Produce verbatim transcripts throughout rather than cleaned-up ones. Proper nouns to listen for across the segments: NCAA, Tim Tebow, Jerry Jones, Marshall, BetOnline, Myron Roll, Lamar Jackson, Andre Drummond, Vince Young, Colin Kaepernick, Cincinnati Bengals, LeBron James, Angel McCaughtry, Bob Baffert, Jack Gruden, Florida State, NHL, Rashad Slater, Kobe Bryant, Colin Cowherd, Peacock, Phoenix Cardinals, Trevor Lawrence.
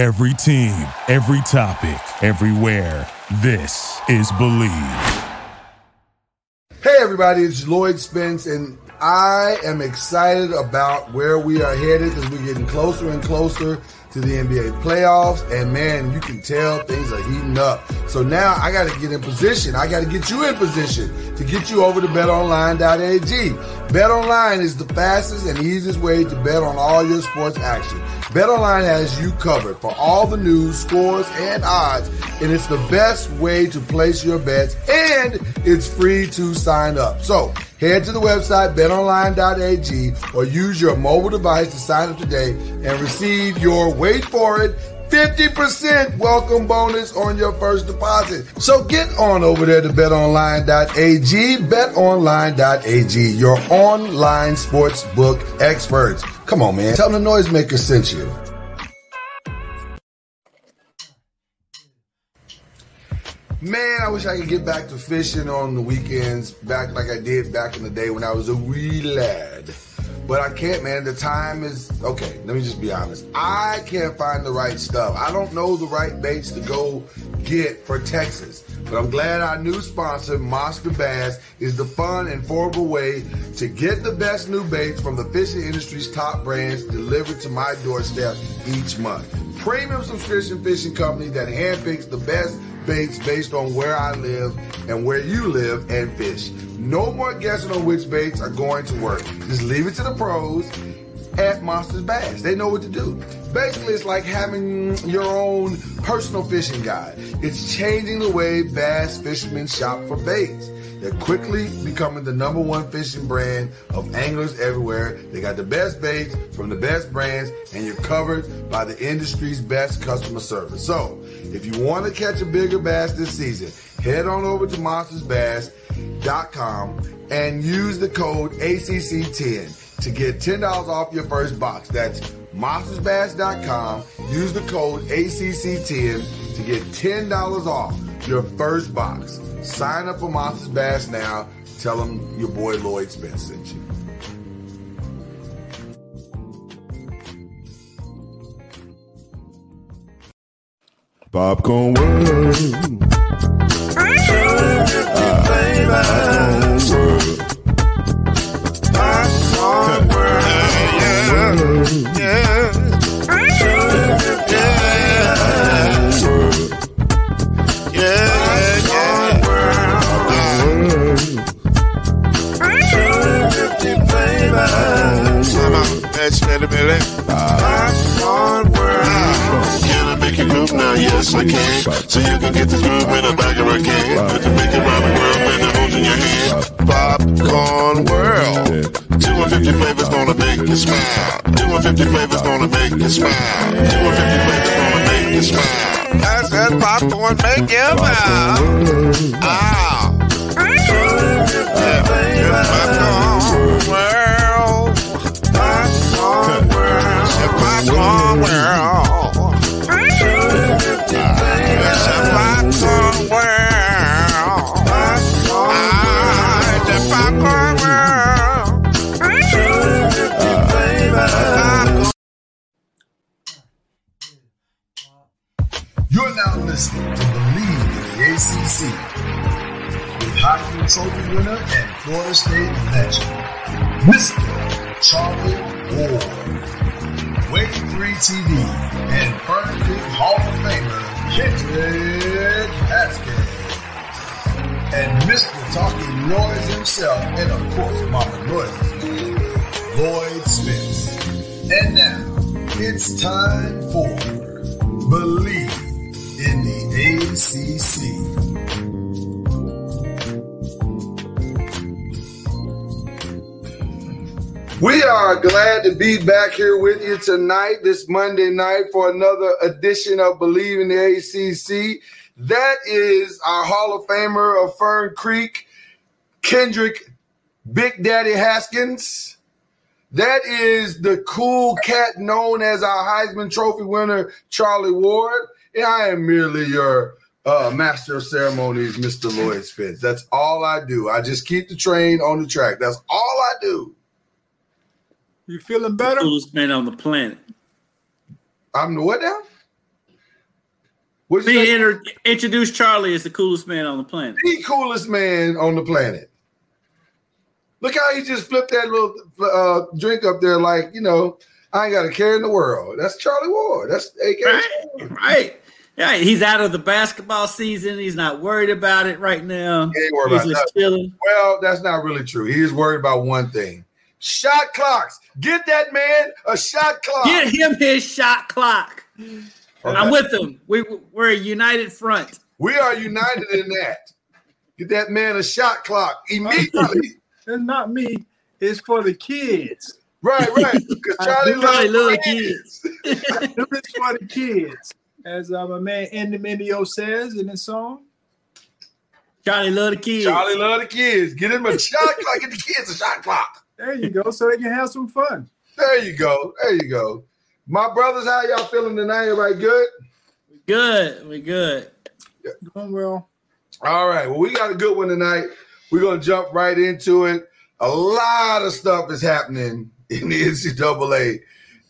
Every team, every topic, everywhere. This is Believe. Hey everybody, it's Lloyd Spence, and I am excited about where we are headed because we're getting closer and closer to the N B A playoffs, and man, you can tell things are heating up. So now I got to get in position. I got to get you in position to get you over to bet online dot a g. BetOnline is the fastest and easiest way to bet on all your sports action. BetOnline has you covered for all the news, scores, and odds, and it's the best way to place your bets, and it's free to sign up. So head to the website bet online dot a g or use your mobile device to sign up today and receive your, wait for it, fifty percent welcome bonus on your first deposit. So get on over there to bet online dot a g, bet online dot a g, your online sportsbook experts. Come on, man. Tell them the Noisemaker sent you. Man, I wish I could get back to fishing on the weekends, back like I did back in the day when I was a wee lad. But I can't, man. The time is... Okay, let me just be honest. I can't find the right stuff. I don't know the right baits to go get for Texas. But I'm glad our new sponsor, Monster Bass, is the fun and affordable way to get the best new baits from the fishing industry's top brands delivered to my doorstep each month. Premium subscription fishing company that handpicks the best baits based on where I live and where you live and fish. No more guessing on which baits are going to work. Just leave it to the pros at Monster Bass. They know what to do. Basically, it's like having your own personal fishing guide. It's changing the way bass fishermen shop for baits. They're quickly becoming the number one fishing brand of anglers everywhere. They got the best baits from the best brands, and you're covered by the industry's best customer service. So, if you want to catch a bigger bass this season, head on over to monsters bass dot com and use the code A C C ten to get ten dollars off your first box. That's monsters bass dot com. Use the code A C C ten to get ten dollars off your first box. Sign up for Monsters Bass now. Tell them your boy Lloyd Spence sent you. Popcorn World. Popcorn World. Yeah. Yeah. Yeah. Yeah. That's better, Billy. Popcorn World. Can I make a group now? Yes, I can. So you can get this group in the back of a can. I can make it round the world when I'm holding your hand. Popcorn World. two hundred fifty flavors gonna make you smile. two hundred fifty flavors gonna make you smile. two hundred fifty flavors gonna make you smile. That's that popcorn make you smile. Ah. two hundred fifty flavors. Popcorn World. Popcorn World. Popcorn World. It's a Popcorn World. Ah, it's a Popcorn World. You're now listening to Believe in the A C C with Heisman Trophy winner and Florida State legend, Mister Charlie Ward, Wake three T V, and Burn Creek Hall of Famer Kendrick Haskins, and Mister Talking Noise himself, and of course Mama Noise's man, Lloyd Spence. And now, it's time for Believe in the A C C. We are glad to be back here with you tonight, this Monday night, for another edition of Believe in the A C C. That is our Hall of Famer of Fern Creek, Kendrick Big Daddy Haskins. That is the cool cat known as our Heisman Trophy winner, Charlie Ward. And I am merely your uh, master of ceremonies, Mister Lloyd Spence. That's all I do. I just keep the train on the track. That's all I do. You feeling better? The coolest man on the planet. I'm the what now? What's Being inter- introduced Charlie as the coolest man on the planet. The coolest man on the planet. Look how he just flipped that little uh, drink up there like, you know, I ain't got a care in the world. That's Charlie Ward. That's A K. Right, right. Yeah, he's out of the basketball season. He's not worried about it right now. He ain't worried he's about just nothing. Chilling. Well, that's not really true. He is worried about one thing. Shot clocks. Get that man a shot clock. Get him his shot clock. Okay. I'm with him. We, we're a united front. We are united in that. Get that man a shot clock immediately. It's not me. It's for the kids. Right, right. Because Charlie loves love kids. kids. I do this for the kids. As uh, my man Andy Mendio says in his song. Charlie love the kids. Charlie love the kids. Get him a shot clock. Get the kids a shot clock. There you go. So they can have some fun. There you go. There you go. My brothers, how y'all feeling tonight? Everybody good? We good. We good. Yeah. Doing well. All right. Well, we got a good one tonight. We're going to jump right into it. A lot of stuff is happening in the N C double A.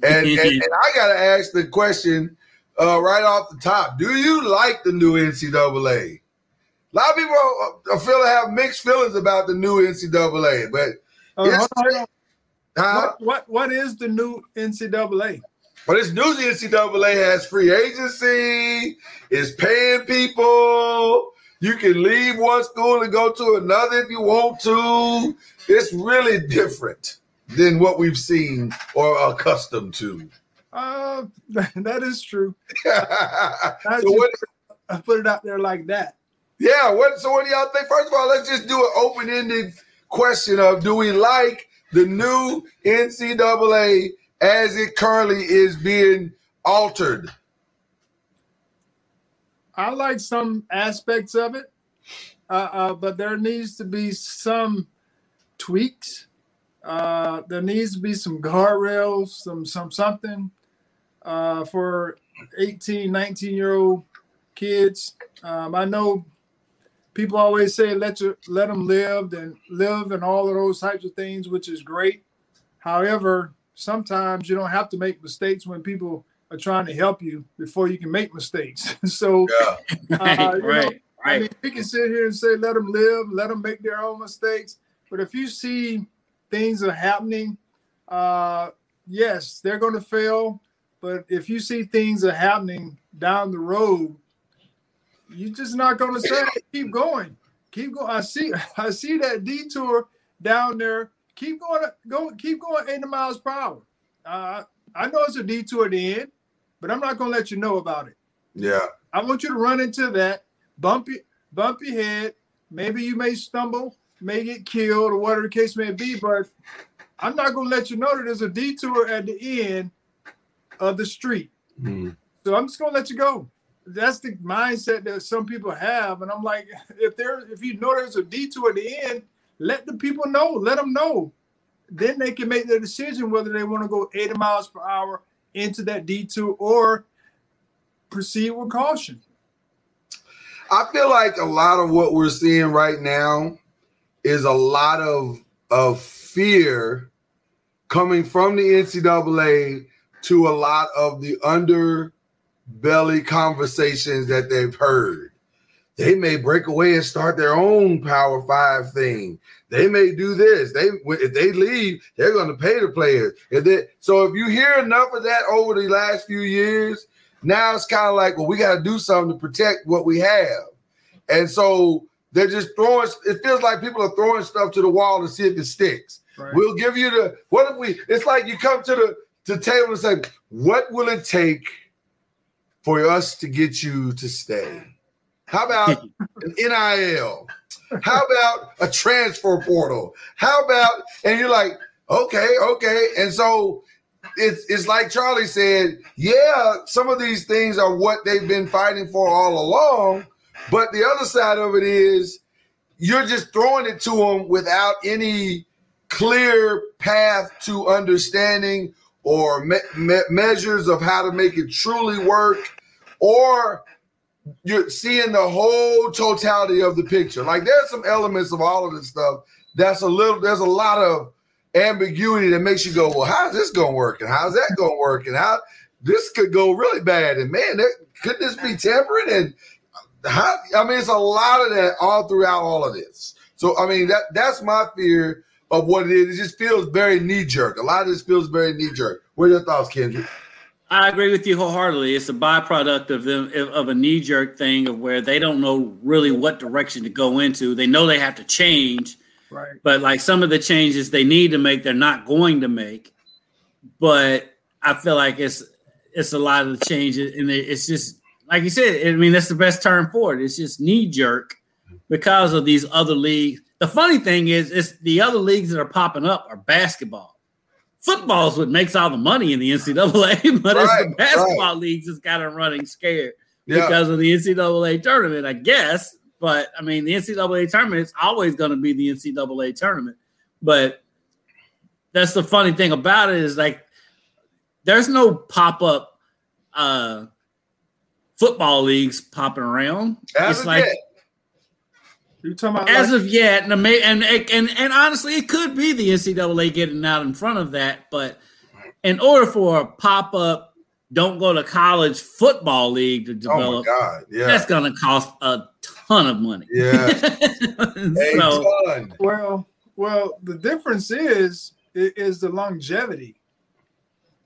And, and, and I got to ask the question uh, right off the top. Do you like the new N C double A? A lot of people are, are feel, have mixed feelings about the new N C double A, but Uh, huh? what, what what is the new N C double A? Well, this new N C double A has free agency, it's paying people. You can leave one school and go to another if you want to. It's really different than what we've seen or are accustomed to. Uh, that is true. I so just, what, I put it out there like that. Yeah. What? So what do y'all think? First of all, let's just do an open-ended question of, do we like the new N C double A as it currently is being altered? I like some aspects of it, uh, uh, but there needs to be some tweaks. Uh, there needs to be some guardrails, some some something uh, for eighteen, nineteen-year-old kids. Um, I know people always say let you, let them live and live and all of those types of things, which is great. However, sometimes you don't have to make mistakes when people are trying to help you before you can make mistakes. So yeah. uh, right, right, know, right. I mean, we can sit here and say let them live, let them make their own mistakes. But if you see things are happening, uh, yes, they're going to fail. But if you see things are happening down the road, you're just not going to say, keep going. Keep going. I see I see that detour down there. Keep going. Go. Keep going eighty miles per hour. Uh, I know it's a detour at the end, but I'm not going to let you know about it. Yeah. I want you to run into that, bumpy, bumpy head. Maybe you may stumble, may get killed, or whatever the case may be, but I'm not going to let you know that there's a detour at the end of the street. Mm. So I'm just going to let you go. That's the mindset that some people have, and I'm like, if there, if you know there's a detour at the end, let the people know, let them know. Then they can make their decision whether they want to go eighty miles per hour into that detour or proceed with caution. I feel like a lot of what we're seeing right now is a lot of of fear coming from the N C double A to a lot of the under. Belly conversations that they've heard. They may break away and start their own Power Five thing. They may do this. They if they leave, they're going to pay the players. If they, so if you hear enough of that over the last few years, now it's kind of like, well, we got to do something to protect what we have. And so they're just throwing. It feels like people are throwing stuff to the wall to see if it sticks. Right. We'll give you the. What if we? It's like you come to the to the table and say, what will it take for us to get you to stay? How about an N I L? How about a transfer portal? How about, and you're like, okay, okay. And so it's, it's like Charlie said, yeah, some of these things are what they've been fighting for all along, but the other side of it is you're just throwing it to them without any clear path to understanding or me- me- measures of how to make it truly work, or you're seeing the whole totality of the picture. Like there's some elements of all of this stuff that's a little, there's a lot of ambiguity that makes you go, well, how's this going to work? And how's that going to work? And how, this could go really bad. And, man, that, could this be tampering? And how, I mean, it's a lot of that all throughout all of this. So, I mean, that that's my fear of what it is. It just feels very knee-jerk. A lot of this feels very knee-jerk. What are your thoughts, Kendrick? I agree with you wholeheartedly. It's a byproduct of them of a knee-jerk thing of where they don't know really what direction to go into. They know they have to change, right? But like some of the changes they need to make, they're not going to make. But I feel like it's it's a lot of the changes, and it's just like you said. I mean, that's the best term for it. It's just knee-jerk because of these other leagues. The funny thing is, it's the other leagues that are popping up are basketball. Football is what makes all the money in the N C double A, but right, it's the basketball right. leagues that's kind of running scared yeah. because of the N C double A tournament, I guess. But, I mean, the N C double A tournament is always going to be the N C double A tournament. But that's the funny thing about it is, like, there's no pop-up uh, football leagues popping around. As it's of like, yet. You're talking about as like- of yet, and, and and and honestly, it could be the N C double A getting out in front of that. But in order for a pop-up, don't go to college football league to develop, oh my God. Yeah. that's going to cost a ton of money. Yeah, a so, ton. Well, well, the difference is is the longevity.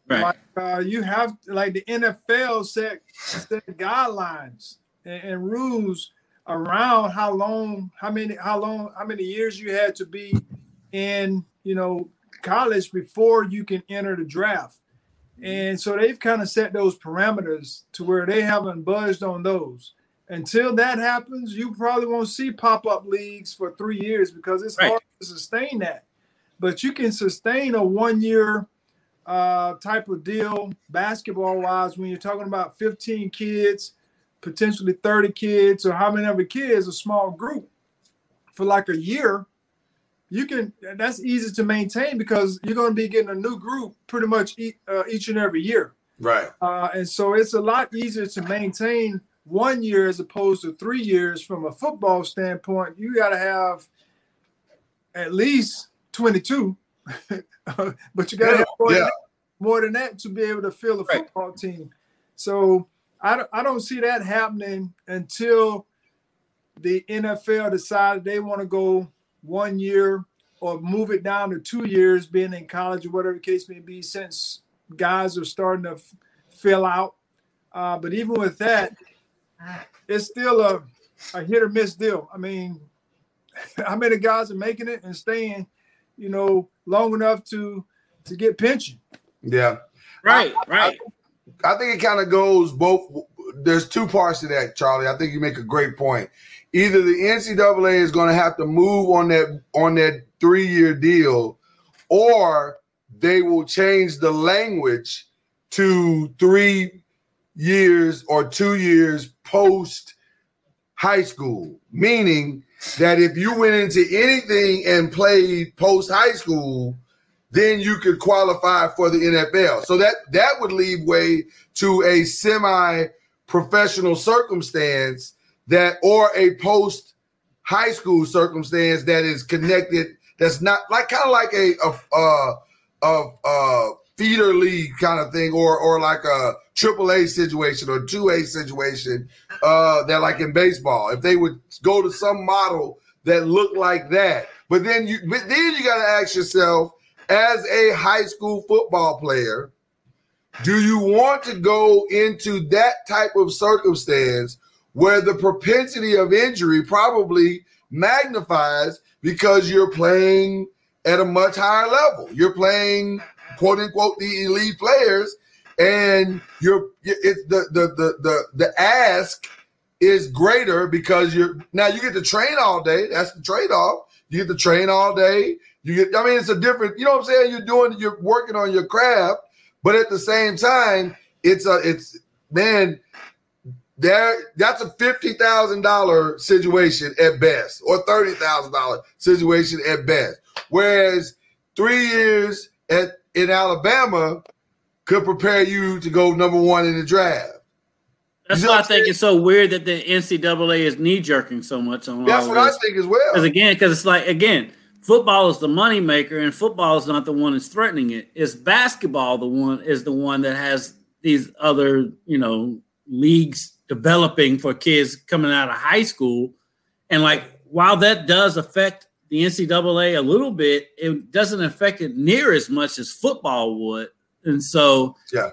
Right, like, uh, you have like the N F L set set guidelines and, and rules around how long, how many, how long, how many years you had to be in, you know, college before you can enter the draft. And so they've kind of set those parameters to where they haven't budged on those. Until that happens, you probably won't see pop-up leagues for three years because it's right. hard to sustain that. But you can sustain a one-year uh, type of deal basketball-wise when you're talking about fifteen kids, potentially thirty kids, or how many other kids, a small group for like a year, you can, that's easy to maintain because you're going to be getting a new group pretty much each, uh, each and every year. Right. Uh, and so it's a lot easier to maintain one year as opposed to three years from a football standpoint. You got to have at least twenty-two, but you got to yeah. have more, yeah. than that, more than that to be able to fill a right. football team. So I don't see that happening until the N F L decides they want to go one year or move it down to two years being in college or whatever the case may be, since guys are starting to f- fill out. Uh, but even with that, it's still a, a hit or miss deal. I mean, how many guys are making it and staying, you know, long enough to to get pension? Yeah. Right, I, right. I, I think it kind of goes both. There's two parts to that, Charlie. I think you make a great point. Either the N C double A is going to have to move on that on that three-year deal, or they will change the language to three years or two years post high school, meaning that if you went into anything and played post high school, then you could qualify for the N F L. So that, that would leave way to a semi-professional circumstance that, or a post-high school circumstance that is connected, that's not like kind of like a a, a, a, a feeder league kind of thing, or or like a triple A situation or two A situation uh, that like in baseball. If they would go to some model that looked like that, but then you but then you got to ask yourself, as a high school football player, do you want to go into that type of circumstance where the propensity of injury probably magnifies because you're playing at a much higher level? You're playing, quote unquote, the elite players, and you're it's the the the the the ask is greater because you're now you get to train all day. That's the trade-off. You get to train all day. You get, I mean, it's a different, you know what I'm saying? You're doing, you're working on your craft, but at the same time, it's a, it's, man, there, that's a fifty thousand dollars situation at best, or thirty thousand dollars situation at best. Whereas three years at in Alabama could prepare you to go number one in the draft. That's why I think it's so weird that the N C double A is knee jerking so much on. That's what I think as well. Because again, because it's like again. Football is the moneymaker, and football is not the one that's threatening it. It's basketball the one is the one that has these other, you know, leagues developing for kids coming out of high school. And like, while that does affect the N C double A a little bit, it doesn't affect it near as much as football would. And so, yeah,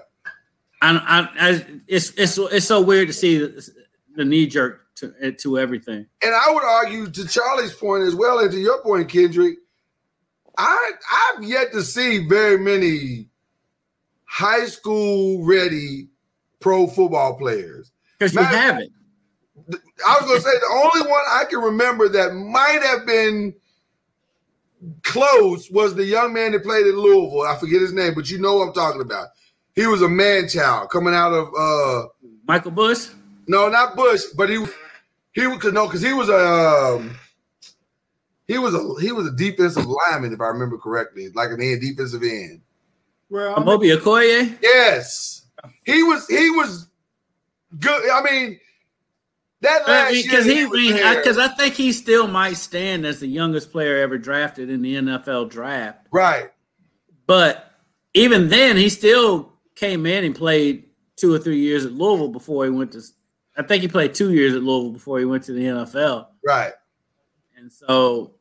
I, I, I it's it's it's so weird to see the, the knee jerk to to everything. And I would argue, to Charlie's point as well, and to your point, Kendrick, I I've yet to see very many high school ready pro football players, because you haven't. I was going to say the only one I can remember that might have been close was the young man that played at Louisville. I forget his name, but you know what I'm talking about. He was a man child coming out of uh, Michael Bush. No, not Bush, but he he could no because he was a um, he was a he was a defensive lineman, if I remember correctly, like an end defensive end. Well, Amobi Okoye. Yes, he was he was good. I mean. That last because I mean, he, because I, I think he still might stand as the youngest player ever drafted in the N F L draft. Right. But even then, he still came in and played two or three years at Louisville before he went to. I think he played two years at Louisville before he went to the N F L. Right. And so,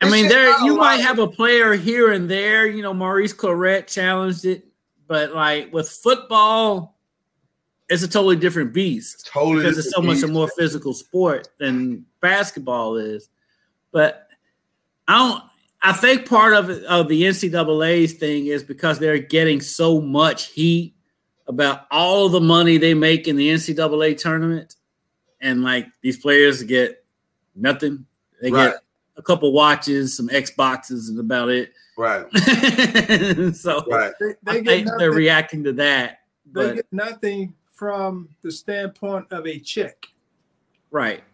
I mean, there you might have a player here and there. You know, Maurice Clarett challenged it, but like with football, it's a totally different beast totally because it's so much beast. A more physical sport than basketball is. But I don't. I think part of of the N C double A's thing is because they're getting so much heat about all the money they make in the N C double A tournament, and like these players get nothing. They right. get a couple watches, some Xboxes, and about it. Right. so right. They, they I think nothing. They're reacting to that. But they get nothing. From the standpoint of a check, right?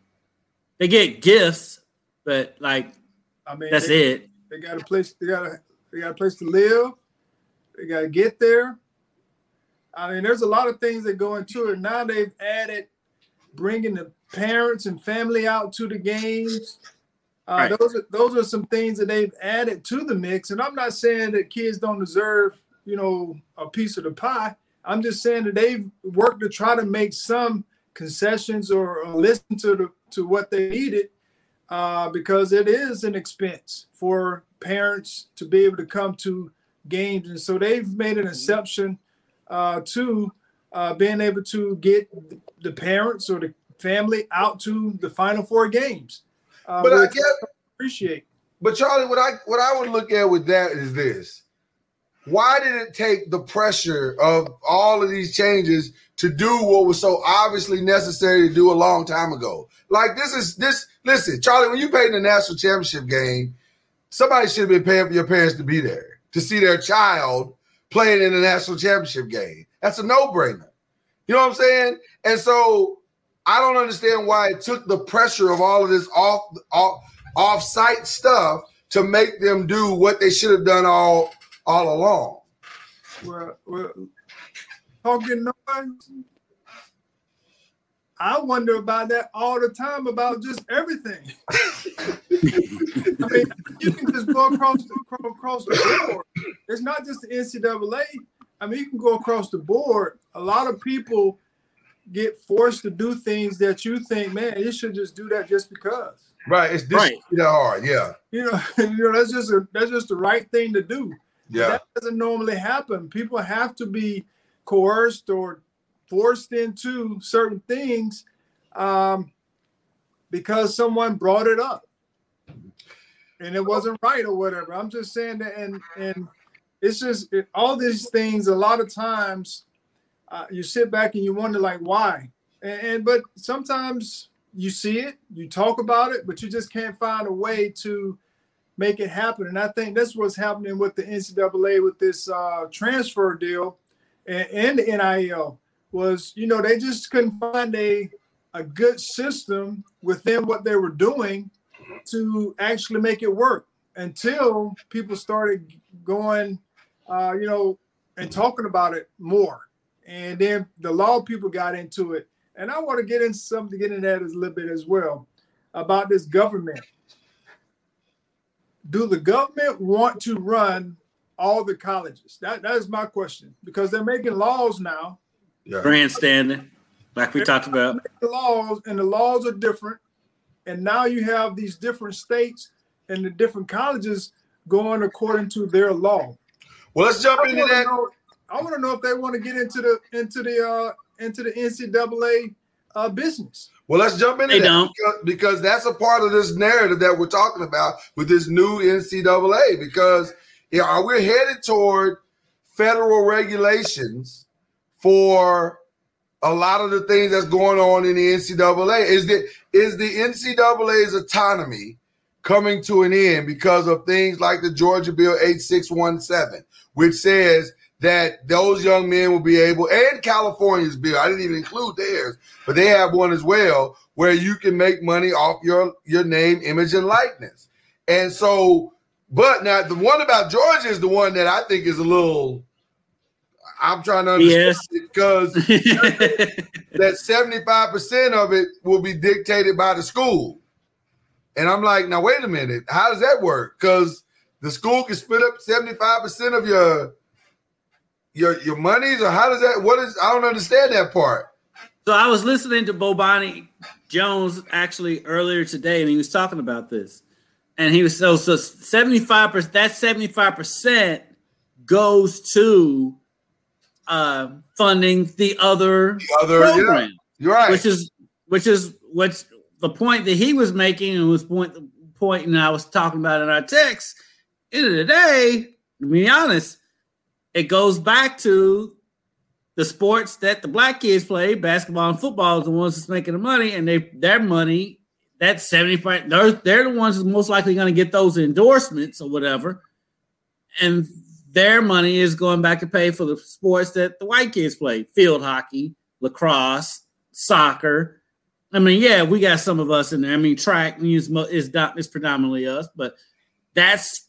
They get gifts, but like, I mean, that's they, it. They got a place. They got a. They got a place to live. They got to get there. I mean, there's a lot of things that go into it. Now they've added bringing the parents and family out to the games. Uh, right. Those are those are some things that they've added to the mix. And I'm not saying that kids don't deserve, you know, a piece of the pie. I'm just saying that they've worked to try to make some concessions or, or listen to the, to what they needed uh, because it is an expense for parents to be able to come to games. And so they've made an exception uh, to uh, being able to get the parents or the family out to the Final Four games. Uh, but I guess, I appreciate. But Charlie, what I what I would look at with that is this. Why did it take the pressure of all of these changes to do what was so obviously necessary to do a long time ago? Like this is this. Listen, Charlie, when you played in the national championship game, somebody should have been paying for your parents to be there to see their child playing in the national championship game. That's a no-brainer. You know what I'm saying? And so I don't understand why it took the pressure of all of this off off off-site stuff to make them do what they should have done all. All along. Well, well, talking noise. I wonder about that all the time about just everything. I mean, you can just go across the, across the board. It's not just the N C double A. I mean, you can go across the board. A lot of people get forced to do things that you think, man, you should just do that just because. Right. It's this hard. Yeah. You know, you know, that's just a, that's just the right thing to do. Yeah. That doesn't normally happen. People have to be coerced or forced into certain things um, because someone brought it up and it wasn't right or whatever. I'm just saying that. And, and it's just it, all these things, a lot of times uh, you sit back and you wonder like, why? And, and but sometimes you see it, you talk about it, but you just can't find a way to make it happen. And I think that's what's happening with the N C double A with this uh, transfer deal and, and the N I L was, you know, they just couldn't find a, a good system within what they were doing to actually make it work until people started going, uh, you know, and talking about it more. And then the law people got into it. And I want to get into something, get into that a little bit as well about this government. Do the government want to run all the colleges? That that is my question, because they're making laws now. Yeah. Grandstanding, like we they're talked about. Laws, and the laws are different. And now you have these different states and the different colleges going according to their law. Well, let's jump I into that. Know, I want to know if they want to get into the into the uh, into the N C double A uh, business. Well, let's jump into they that don't. Because, because that's a part of this narrative that we're talking about with this new N C double A. Because you know, we're headed toward federal regulations for a lot of the things that's going on in the N C double A. Is the, is the N C double A's autonomy coming to an end because of things like the Georgia Bill eight six one seven, which says that those young men will be able, and California's bill, I didn't even include theirs, but they have one as well, where you can make money off your, your name, image, and likeness. And so, but now the one about Georgia is the one that I think is a little... I'm trying to understand yes. it because that seventy-five percent of it will be dictated by the school. And I'm like, now, wait a minute. How does that work? Because the school can split up seventy-five percent of your, your, your monies, or how does that, what is, I don't understand that part. So I was listening to Bobani Jones actually earlier today, and he was talking about this. And he was, so, so seventy-five percent, that seventy-five percent goes to Uh, funding the other, the other program, yeah. You're right. Which is which is what's the point that he was making, and was point point, and I was talking about in our text. End of the day, to be honest, it goes back to the sports that the black kids play. Basketball and football is the ones that's making the money, and they their money that seventy-five. They're they're the ones that's most likely going to get those endorsements or whatever, and their money is going back to pay for the sports that the white kids play. Field hockey, lacrosse, soccer. I mean, yeah, we got some of us in there. I mean, track is, is, is predominantly us, but that's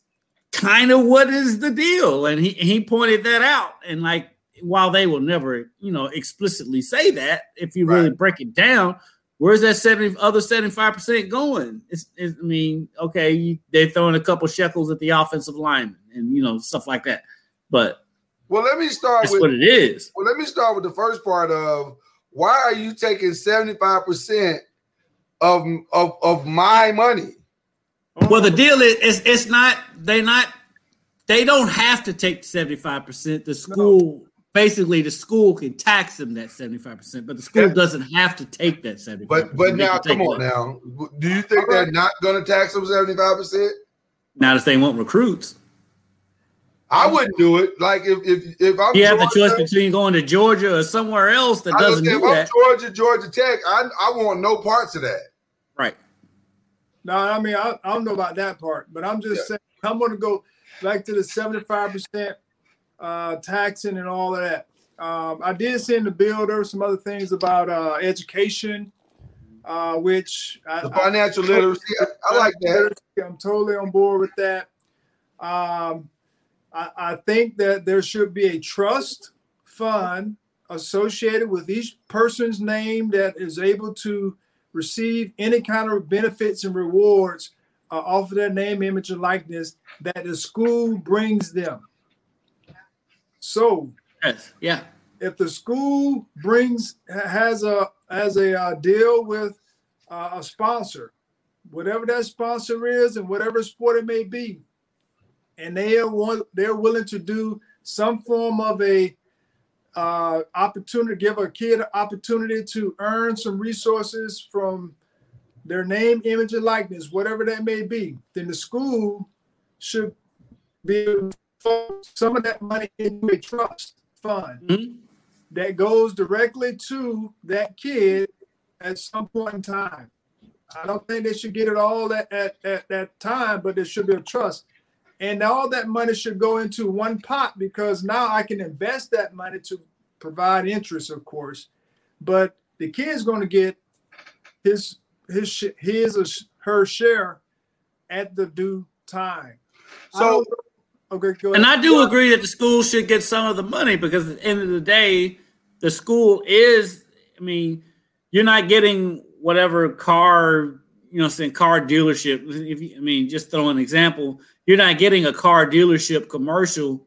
kind of what is the deal. And he, he pointed that out. And like, while they will never, you know, explicitly say that, if you really right. break it down, where's that seventy other seventy-five percent going? It's, it's, I mean, okay, you, they're throwing a couple shekels at the offensive lineman and, you know, stuff like that. But well, let me start that's with what it is. Well, let me start with the first part of why are you taking seventy-five percent of of, of my money? Well, the deal is it's, it's not they not they don't have to take seventy-five percent. The school. No. Basically, the school can tax them that seventy-five percent, but the school doesn't have to take that seventy-five percent. But but now, come on now. Do you think they're not going to tax them seventy-five percent? Not if they want recruits. I wouldn't do it. Like, if if, if I'm You Georgia, have the choice between going to Georgia or somewhere else that doesn't do that. If I'm Georgia, Georgia Tech, I, I want no parts of that. Right. No, I mean, I, I don't know about that part, but I'm just yeah. saying I'm going to go back to the seventy-five percent. Uh, taxing and all of that. Um, I did see in the bill there were some other things about uh, education, uh, which I, the financial I, literacy. I, I like that. I'm totally on board with that. Um, I, I think that there should be a trust fund associated with each person's name that is able to receive any kind of benefits and rewards uh, off of their name, image, and likeness that the school brings them. So, yes. yeah, if the school brings has a has a uh, deal with uh, a sponsor, whatever that sponsor is, and whatever sport it may be, and they are want, they're willing to do some form of a uh, opportunity, give a kid an opportunity to earn some resources from their name, image, and likeness, whatever that may be, then the school should be. Some of that money into a trust fund mm-hmm. that goes directly to that kid at some point in time. I don't think they should get it all at, at, at that time, but there should be a trust. And all that money should go into one pot because now I can invest that money to provide interest, of course. But the kid's going to get his, his, his or her share at the due time. So. Okay, go ahead. And I do agree that the school should get some of the money because at the end of the day, the school is, I mean, you're not getting whatever car you know, saying car dealership. If you, I mean, just throw an example. You're not getting a car dealership commercial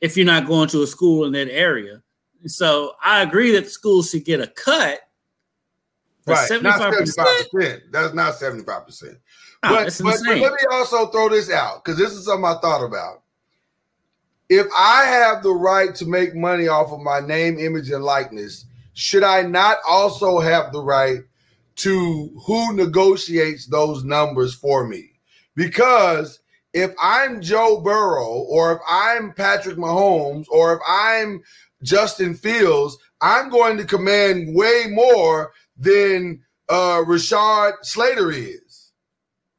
if you're not going to a school in that area. So I agree that schools should get a cut. Right, seventy-five percent? Not seventy-five percent. That's not seventy-five percent. Oh, but, that's but, but let me also throw this out, because this is something I thought about. If I have the right to make money off of my name, image, and likeness, should I not also have the right to who negotiates those numbers for me? Because if I'm Joe Burrow, or if I'm Patrick Mahomes, or if I'm Justin Fields, I'm going to command way more than uh, Rashad Slater is.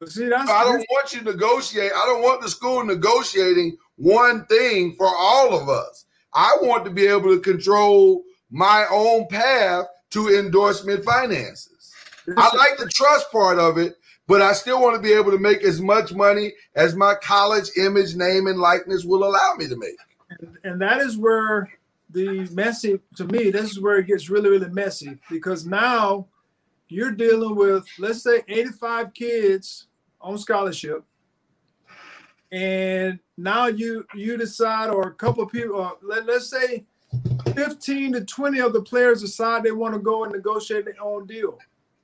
See, that's, so I don't want you to negotiate. I don't want the school negotiating one thing for all of us. I want to be able to control my own path to endorsement finances. I like the trust part of it, but I still want to be able to make as much money as my college image, name, and likeness will allow me to make. And, and that is where the messy, to me, this is where it gets really, really messy, because now you're dealing with, let's say, eighty-five kids on scholarship, and now you you decide, or a couple of people, or let, let's say fifteen to twenty of the players decide they want to go and negotiate their own deal.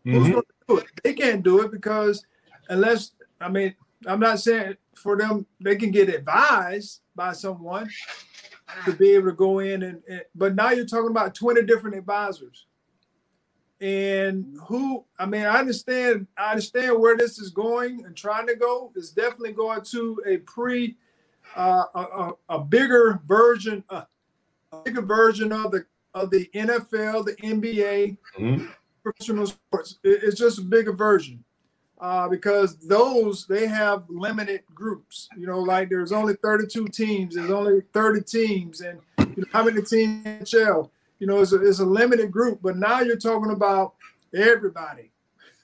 Mm-hmm. Who's going to do it? They can't do it, because unless, I mean, I'm not saying for them, they can get advised by someone to be able to go in and, and but now you're talking about twenty different advisors, and who I mean I understand I understand where this is going and trying to go. It's definitely going to a pre uh, a, a bigger version uh, a bigger version of the of the N F L, the N B A, mm-hmm. professional sports. It, it's just a bigger version uh, because those they have limited groups. You know, like there's only thirty-two teams. There's only thirty teams, and you know, how many teams in the N H L? You know, it's a, it's a limited group, but now you're talking about everybody.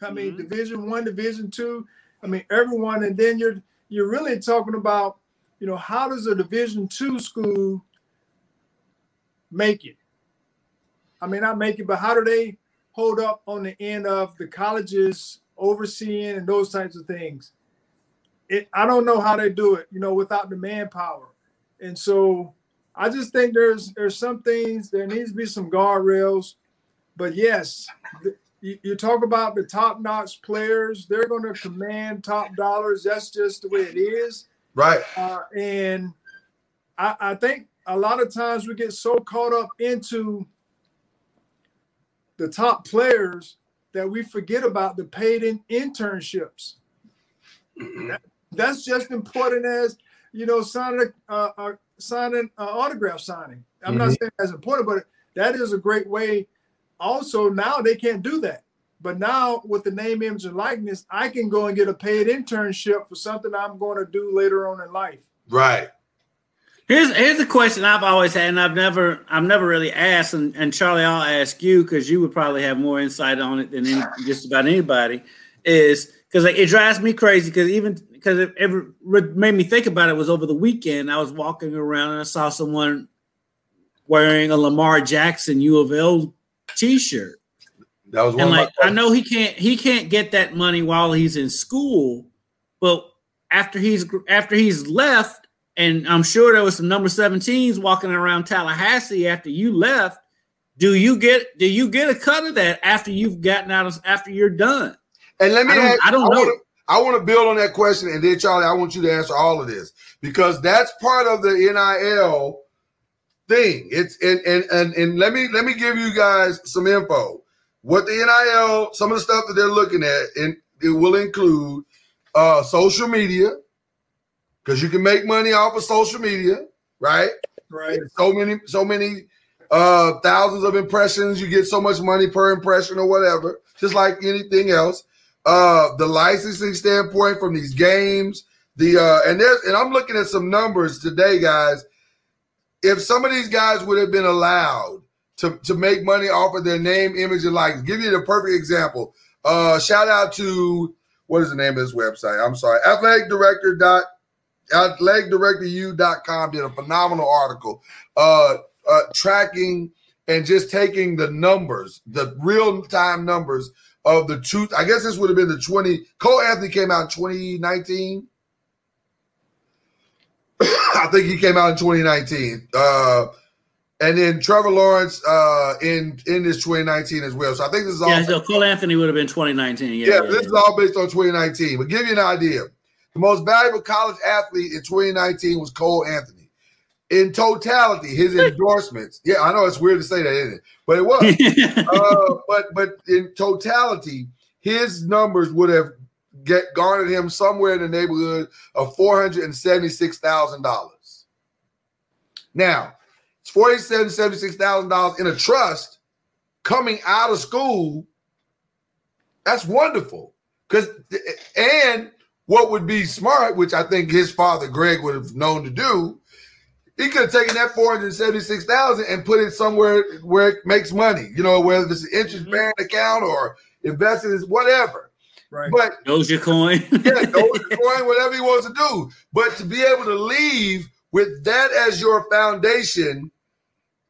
I mean, mm-hmm. Division One, Division Two. I mean, everyone, and then you're you're really talking about, you know, how does a Division Two school make it? I mean, not make it, but how do they hold up on the end of the colleges overseeing and those types of things? It, I don't know how they do it, you know, without the manpower, and so. I just think there's there's some things, there needs to be some guardrails. But yes, the, you, you talk about the top-notch players, they're going to command top dollars. That's just the way it is. Right. Uh, and I, I think a lot of times we get so caught up into the top players that we forget about the paid in internships. That, that's just important as, you know, signing a uh, signing uh, autograph signing. I'm mm-hmm. not saying that's important, but that is a great way. Also, now they can't do that. But now with the name, image, and likeness, I can go and get a paid internship for something I'm going to do later on in life. Right. Here's here's a question I've always had, and I've never I've never really asked. And, and Charlie, I'll ask you because you would probably have more insight on it than any, just about anybody. Is because like, it drives me crazy because even. Because it ever made me think about it was over the weekend. I was walking around and I saw someone wearing a Lamar Jackson U of L T-shirt. That was one and of like my I know he can't he can't get that money while he's in school, but after he's after he's left, and I'm sure there was some number seventeens walking around Tallahassee after you left. Do you get do you get a cut of that after you've gotten out of after you're done? And let me I don't, ask, I don't know. I wanna- I want to build on that question, and then, Charlie, I want you to answer all of this because that's part of the N I L thing. It's and and and, and let me let me give you guys some info. What the N I L, some of the stuff that they're looking at, and it will include uh, social media, because you can make money off of social media, right? Right. And so many, so many uh, thousands of impressions. You get so much money per impression or whatever, just like anything else. Uh, the licensing standpoint from these games, the uh, and there's and I'm looking at some numbers today, guys. If some of these guys would have been allowed to, to make money off of their name, image, and likeness, give you the perfect example. Uh, shout out to what is the name of this website? I'm sorry, athletic director dot athletic director u dot com did a phenomenal article uh, uh, tracking and just taking the numbers, the real-time numbers of the two. I guess this would have been the twenty. Cole Anthony came out in twenty nineteen. I think he came out in twenty nineteen. Uh, and then Trevor Lawrence uh, in, in this twenty nineteen as well. So I think this is all. Yeah, so Cole Anthony would have been twenty nineteen. Yeah, yeah, yeah this yeah. is all based on twenty nineteen. But give you an idea. The most valuable college athlete in twenty nineteen was Cole Anthony. In totality, his endorsements. Yeah, I know it's weird to say that, isn't it? But it was. uh, but but in totality, his numbers would have get garnered him somewhere in the neighborhood of four hundred seventy-six thousand dollars. Now, it's four hundred seventy-six thousand dollars in a trust coming out of school. That's wonderful. Because and what would be smart, which I think his father, Greg, would have known to do, he could have taken that four hundred seventy-six thousand dollars and put it somewhere where it makes money, you know, whether it's an interest-bearing account or invested in whatever. Right. But Doja Coin. yeah, Doja Coin, whatever he wants to do. But to be able to leave with that as your foundation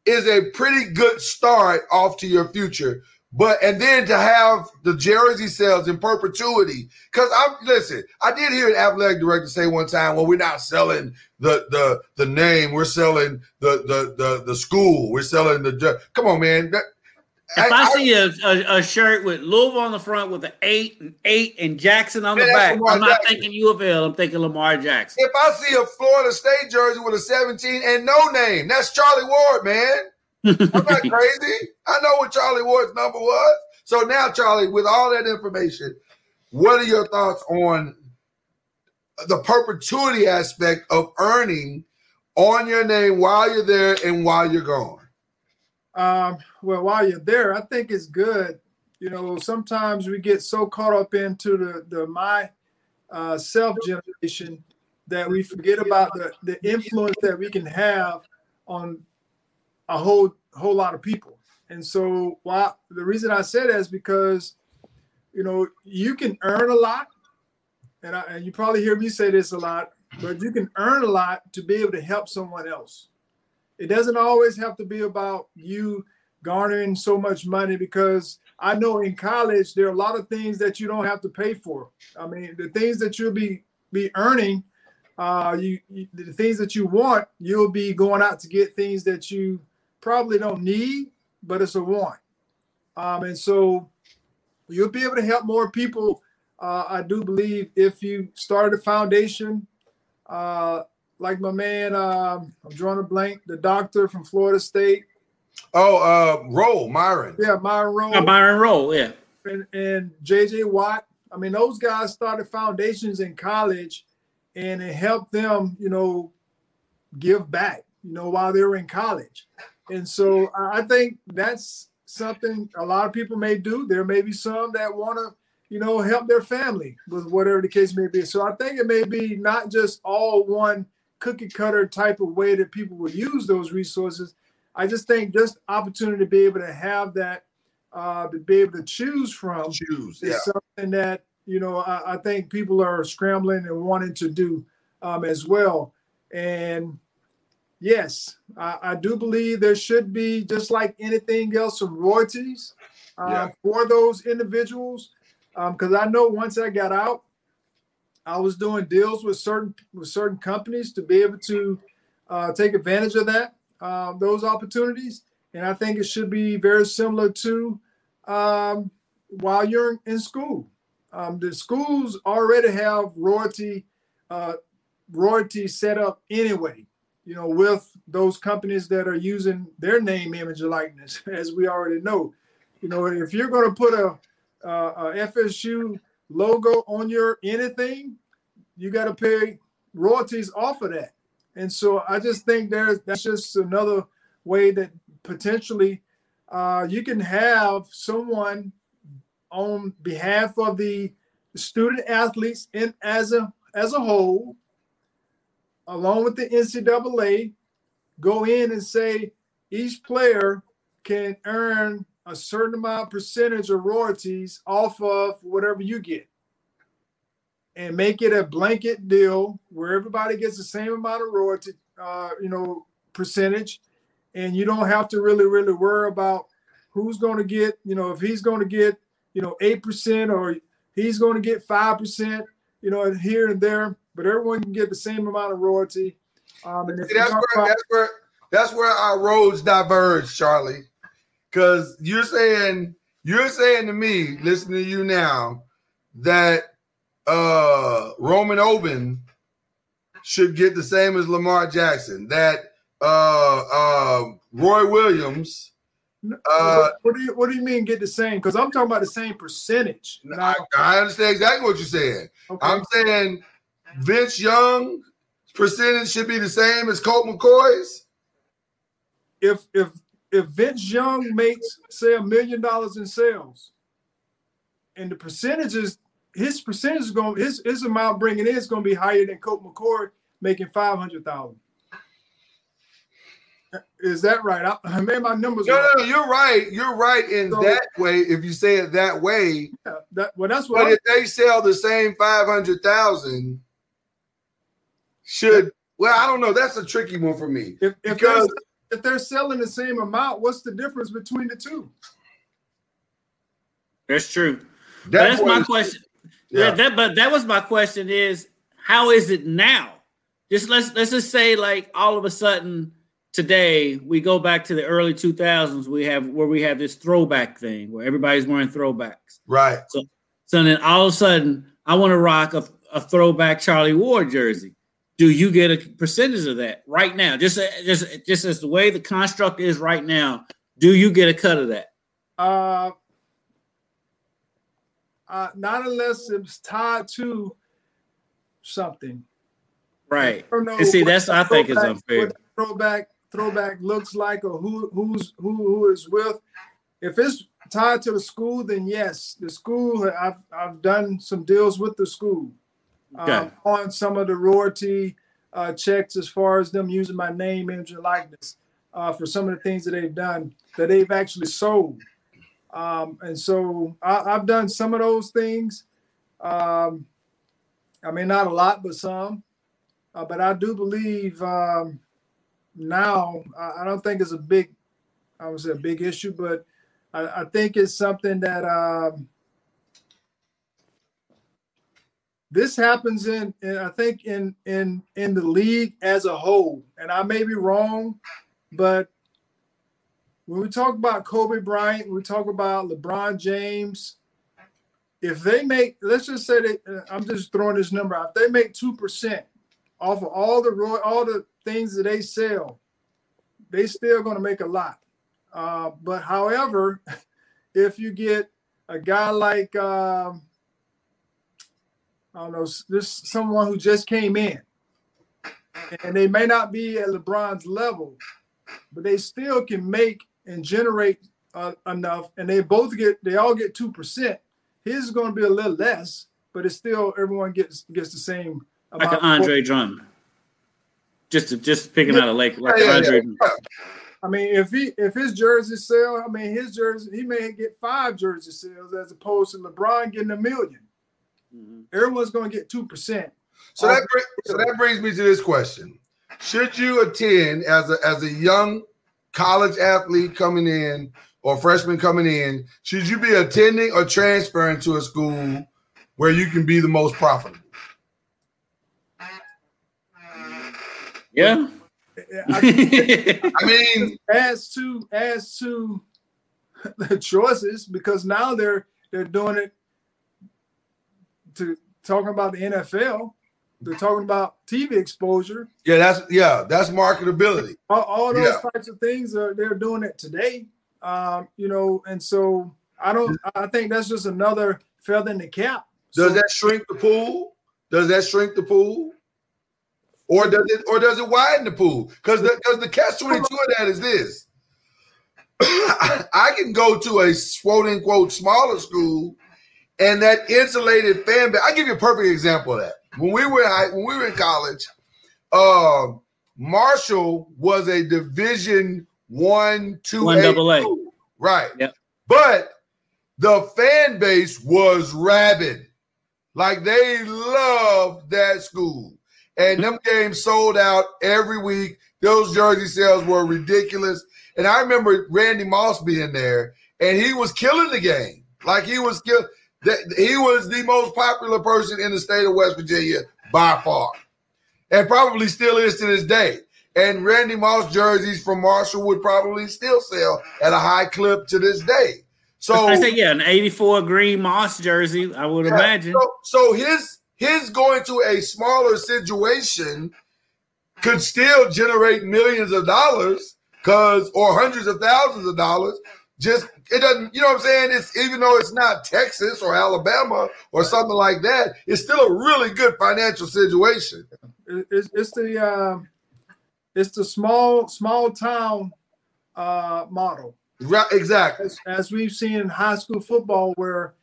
is a pretty good start off to your future. But and then to have the jersey sales in perpetuity. Because I'm listen, I did hear an athletic director say one time, well, we're not selling the the the name, we're selling the the the, the school, we're selling the come on, man. That, If I, I see I, a, a, a shirt with Louisville on the front with an eight and eight and Jackson on the back, Lamar I'm not Jackson. Thinking U of L. I'm thinking Lamar Jackson. If I see a Florida State jersey with a seventeen and no name, that's Charlie Ward, man. I'm not crazy. I know what Charlie Ward's number was. So now, Charlie, with all that information, what are your thoughts on the perpetuity aspect of earning on your name while you're there and while you're gone? Um, well, while you're there, I think it's good. You know, sometimes we get so caught up into the, the my uh, self generation that we forget about the, the influence that we can have on a whole whole lot of people. And so why, the reason I said that is because, you know, you can earn a lot. And, I, and you probably hear me say this a lot, but you can earn a lot to be able to help someone else. It doesn't always have to be about you garnering so much money, because I know in college there are a lot of things that you don't have to pay for. I mean, the things that you'll be be earning, uh, you, you the things that you want, you'll be going out to get things that you probably don't need, but it's a want. Um, and so you'll be able to help more people, uh, I do believe, if you started a foundation. Uh, Like my man, um, I'm drawing a blank, the doctor from Florida State. Oh, uh, Roll, Myron. Yeah, Myron Roll. Oh, Myron Roll, yeah. And, and J J Watt. I mean, those guys started foundations in college, and it helped them, you know, give back, you know, while they were in college. And so I think that's something a lot of people may do. There may be some that want to, you know, help their family with whatever the case may be. So I think it may be not just all one cookie cutter type of way that people would use those resources. I just think just opportunity to be able to have that, uh, to be able to choose from choose, is yeah. something that, you know, I, I think people are scrambling and wanting to do um, as well. And yes, I, I do believe there should be, just like anything else, some royalties uh, yeah. for those individuals. Um, 'cause I know once I got out, I was doing deals with certain with certain companies to be able to uh, take advantage of that, um, those opportunities. And I think it should be very similar to um, while you're in school. Um, the schools already have royalty uh, royalty set up anyway, you know, with those companies that are using their name, image, and likeness, as we already know. You know, if you're going to put a, a, a F S U logo on your anything, you got to pay royalties off of that. And so I just think there's that's just another way that potentially uh, you can have someone on behalf of the student athletes and as a as a whole, along with the N C double A, go in and say each player can earn a certain amount percentage of royalties off of whatever you get, and make it a blanket deal where everybody gets the same amount of royalty, uh, you know, percentage. and you don't have to really, really worry about who's going to get, you know, if he's going to get, you know, eight percent or he's going to get five percent, you know, and here and there, but everyone can get the same amount of royalty. Um, and See, that's, where, about- that's, where, that's where our roads diverge, Charlie, because you're saying you're saying to me, listening to you now, that uh, Roman Oben should get the same as Lamar Jackson, that uh, uh, Roy Williams. Uh, what, do you, what do you mean get the same? Because I'm talking about the same percentage. I, I understand exactly what you're saying. Okay. I'm saying Vince Young's percentage should be the same as Colt McCoy's. If if if Vince Young makes, say, a million dollars in sales, and the percentages, his percentage is going, his his amount bringing in is going to be higher than Colt McCoy making five hundred thousand. Is that right? I, I made my numbers. No, right. no, you're right. You're right in so, that way. If you say it that way, yeah, that, well, that's what. But I'm, if they sell the same five hundred thousand, should yeah. well, I don't know. That's a tricky one for me. If, if because they're, if they're selling the same amount, what's the difference between the two? That's true. That's, that's my question. Yeah. That, that, but that was my question: is how is it now? Just let's let's just say, like, all of a sudden. Today, we go back to the early two thousands. We have where we have this throwback thing where everybody's wearing throwbacks. Right. So, so then all of a sudden, I want to rock a, a throwback Charlie Ward jersey. Do you get a percentage of that right now? Just, just, just as the way the construct is right now, do you get a cut of that? Uh, uh, not unless it's tied to something. Right. And see, that's I think is unfair. Throwback. Throwback looks like, or who who's who who is with. If it's tied to the school, then yes, the school. I've I've done some deals with the school um, okay. on some of the royalty uh, checks as far as them using my name, image, and likeness uh, for some of the things that they've done that they've actually sold. Um, and so I, I've done some of those things. Um, I mean, not a lot, but some. Uh, but I do believe. Um, Now, I don't think it's a big, I would say a big issue, but I, I think it's something that um, this happens in, in I think in in in the league as a whole. And I may be wrong, but when we talk about Kobe Bryant, we talk about LeBron James. If they make, let's just say that I'm just throwing this number out. If they make two percent off of all the all the things that they sell, they still going to make a lot. Uh, but however, if you get a guy like, um, I don't know, this someone who just came in, and they may not be at LeBron's level, but they still can make and generate uh, enough, and they both get, they all get two percent. His is going to be a little less, but it's still, everyone gets gets the same amount. Like an Andre Drummond. Just to, just picking yeah, out a lake like yeah, Andre. Yeah. I mean, if he if his jersey sell, I mean his jersey, he may get five jersey sales as opposed to LeBron getting a million. Mm-hmm. Everyone's going to get two percent. So that bring, so that brings me to this question: should you attend as a as a young college athlete coming in or freshman coming in? Should you be attending or transferring to a school where you can be the most profitable? Yeah, I mean, as to as to the choices, because now they're they're doing it to talking about the N F L. They're talking about T V exposure. Yeah, that's yeah, that's marketability. All, all those yeah. types of things are they're doing it today. Um, you know, and so I don't. I think that's just another feather in the cap. Does so, that shrink the pool? Does that shrink the pool? Or does it or does it widen the pool? Because the, the catch twenty-two of that is this. I can go to a quote-unquote smaller school and that insulated fan base. I'll give you a perfect example of that. When we were in, when we were in college, uh, Marshall was a Division One, Two, A, right? Yep. But the fan base was rabid. Like, they loved that school. And them games sold out every week. Those jersey sales were ridiculous. And I remember Randy Moss being there, and he was killing the game. Like, he was kill- he was the most popular person in the state of West Virginia by far, and probably still is to this day. And Randy Moss jerseys from Marshall would probably still sell at a high clip to this day. So I say, yeah, an eighty-four green Moss jersey, I would yeah, imagine. So, so his his going to a smaller situation could still generate millions of dollars, cause or hundreds of thousands of dollars. Just it doesn't, you know what I'm saying? It's even though it's not Texas or Alabama or something like that, it's still a really good financial situation. It's, it's the uh, it's the small small town uh, model. Right, exactly. As, as we've seen in high school football, where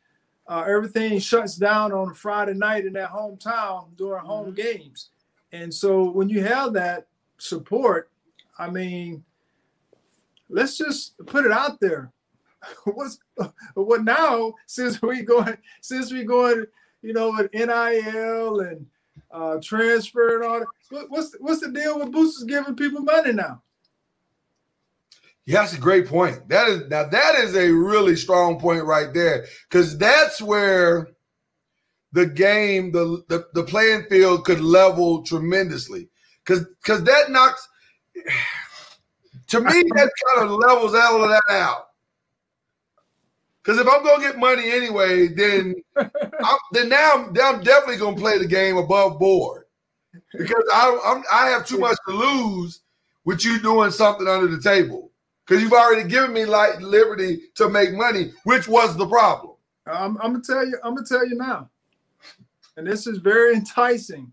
uh, everything shuts down on a Friday night in their hometown during home games. And so when you have that support, I mean, let's just put it out there. What's what now? Since we going, since we going, you know, with N I L and uh, transfer and all that. What, what's what's the deal with boosters giving people money now? Yeah, that's a great point. That is now that is a really strong point right there, because that's where the game, the, the the playing field could level tremendously. Because because that knocks, to me, that kind of levels all of that out. Because if I'm gonna get money anyway, then I'm, then now I'm, I'm definitely gonna play the game above board, because I I'm, I have too much to lose with you doing something under the table. Because you've already given me like liberty to make money, which was the problem. I'm, I'm gonna tell you. I'm gonna tell you now, and this is very enticing.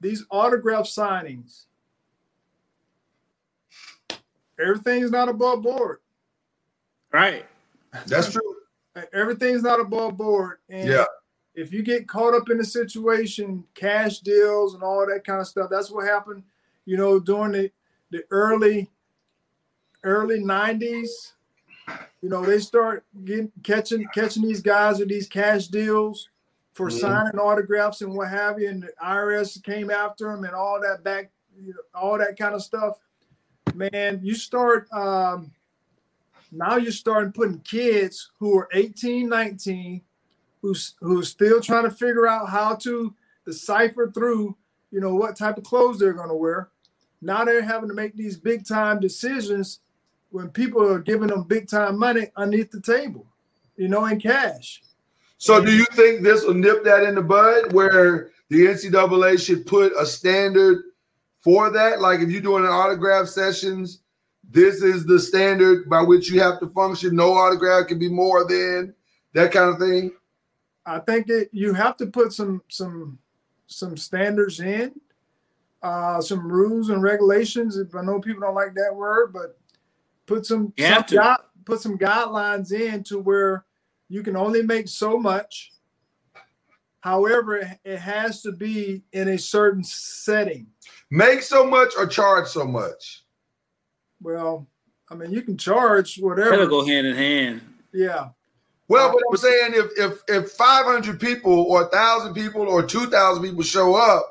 These autograph signings, everything's not above board. Right. That's true. Everything's not above board, and yeah. If you get caught up in the situation, cash deals and all that kind of stuff, that's what happened. You know, during the the early. Early nineties, you know, they start getting catching catching these guys with these cash deals for yeah. signing autographs and what have you, and the I R S came after them and all that back, you know, all that kind of stuff. Man, you start um, now. You're starting putting kids who are eighteen, nineteen, who's who's still trying to figure out how to decipher through, you know, what type of clothes they're going to wear. Now they're having to make these big time decisions when people are giving them big time money underneath the table, you know, in cash. So and do you think this will nip that in the bud, where the N C double A should put a standard for that? Like, if you're doing an autograph sessions, this is the standard by which you have to function. No autograph can be more than that kind of thing. I think it, you have to put some, some, some standards in, uh, some rules and regulations. I know people don't like that word, but put some, some gui- put some guidelines in to where you can only make so much. However, it has to be in a certain setting. Make so much or charge so much. Well, I mean, you can charge whatever. It'll go hand in hand. Yeah. Well, uh, but I'm saying if, if, if five hundred people or one thousand people or two thousand people show up,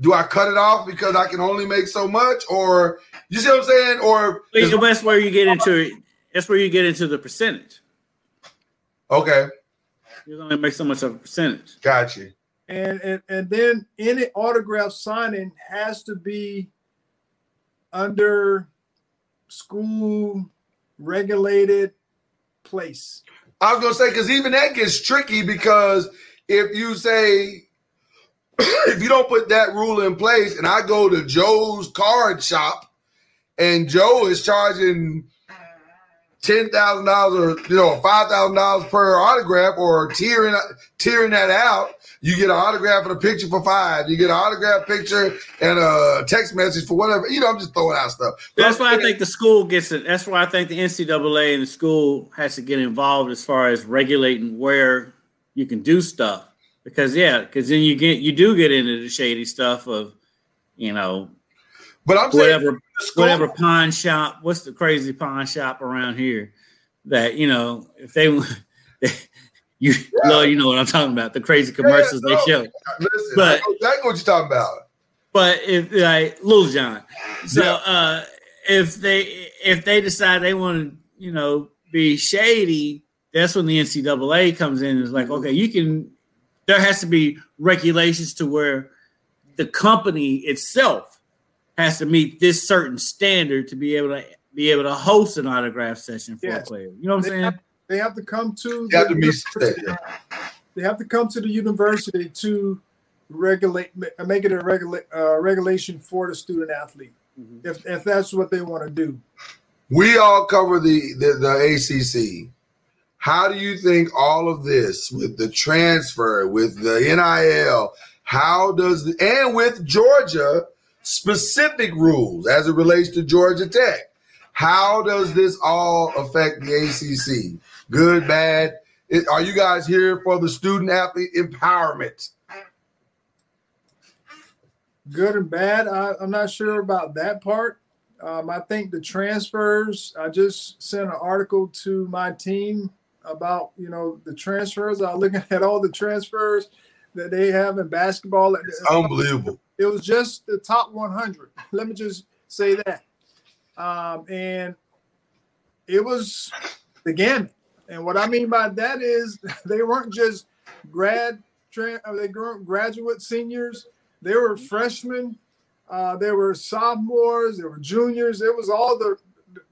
do I cut it off because I can only make so much? Or you see what I'm saying? Or well, that's where you get into that's where you get into the percentage. Okay. You're only make so much of a percentage. Gotcha. And, and and then any autograph signing has to be under school regulated place. I was gonna say, because even that gets tricky, because if you say if you don't put that rule in place, and I go to Joe's card shop, and Joe is charging ten thousand dollars, or you know, five thousand dollars per autograph, or tearing tearing that out, you get an autograph and a picture for five. You get an autograph picture and a text message for whatever. You know, I'm just throwing out stuff. That's why I think the school gets it. That's why I think the N C double A and the school has to get involved as far as regulating where you can do stuff. Because yeah, because then you get you do get into the shady stuff of, you know, but I'm whatever saying whatever pawn shop. What's the crazy pawn shop around here that, you know, if they you yeah. no, you know what I'm talking about, the crazy commercials yeah, no. they show. Listen, but I know exactly what you're talking about. but if like Lil Jon, so yeah. uh, if they if they decide they want to, you know, be shady, that's when the N C double A comes in. It's like, okay, you can. There has to be regulations to where the company itself has to meet this certain standard to be able to be able to host an autograph session for yes. a player. You know what they I'm saying? Have, they have to come to. They the have to be They have to come to the university to regulate, make it a regula- uh, regulation for the student athlete, mm-hmm. if if that's what they want to do. We all cover the, the the A C C. How do you think all of this, with the transfer, with the N I L, how does the, and with Georgia specific rules as it relates to Georgia Tech, how does this all affect the A C C? Good, bad. It, are you guys here for the student athlete empowerment? Good and bad. I, I'm not sure about that part. Um, I think the transfers, I just sent an article to my team about, you know, the transfers. I was looking at all the transfers that they have in basketball. It's unbelievable. It was just the top one hundred. Let me just say that. Um, and it was the gamut. And what I mean by that is they weren't just grad, tra- they graduate seniors. They were freshmen. Uh, there were sophomores. There were juniors. It was all the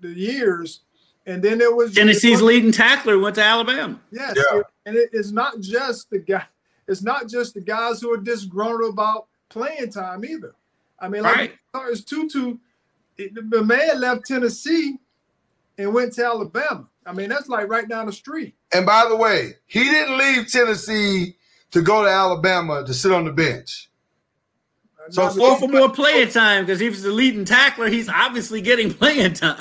the years. And then there was Tennessee's leading tackler went to Alabama. Yes, yeah. And it, it's not just the guy. It's not just the guys who are disgruntled about playing time either. I mean, like right. as Tutu, it, the man left Tennessee and went to Alabama. I mean, that's like right down the street. And by the way, he didn't leave Tennessee to go to Alabama to sit on the bench. So well, for more playing time, because he was the leading tackler, he's obviously getting playing time.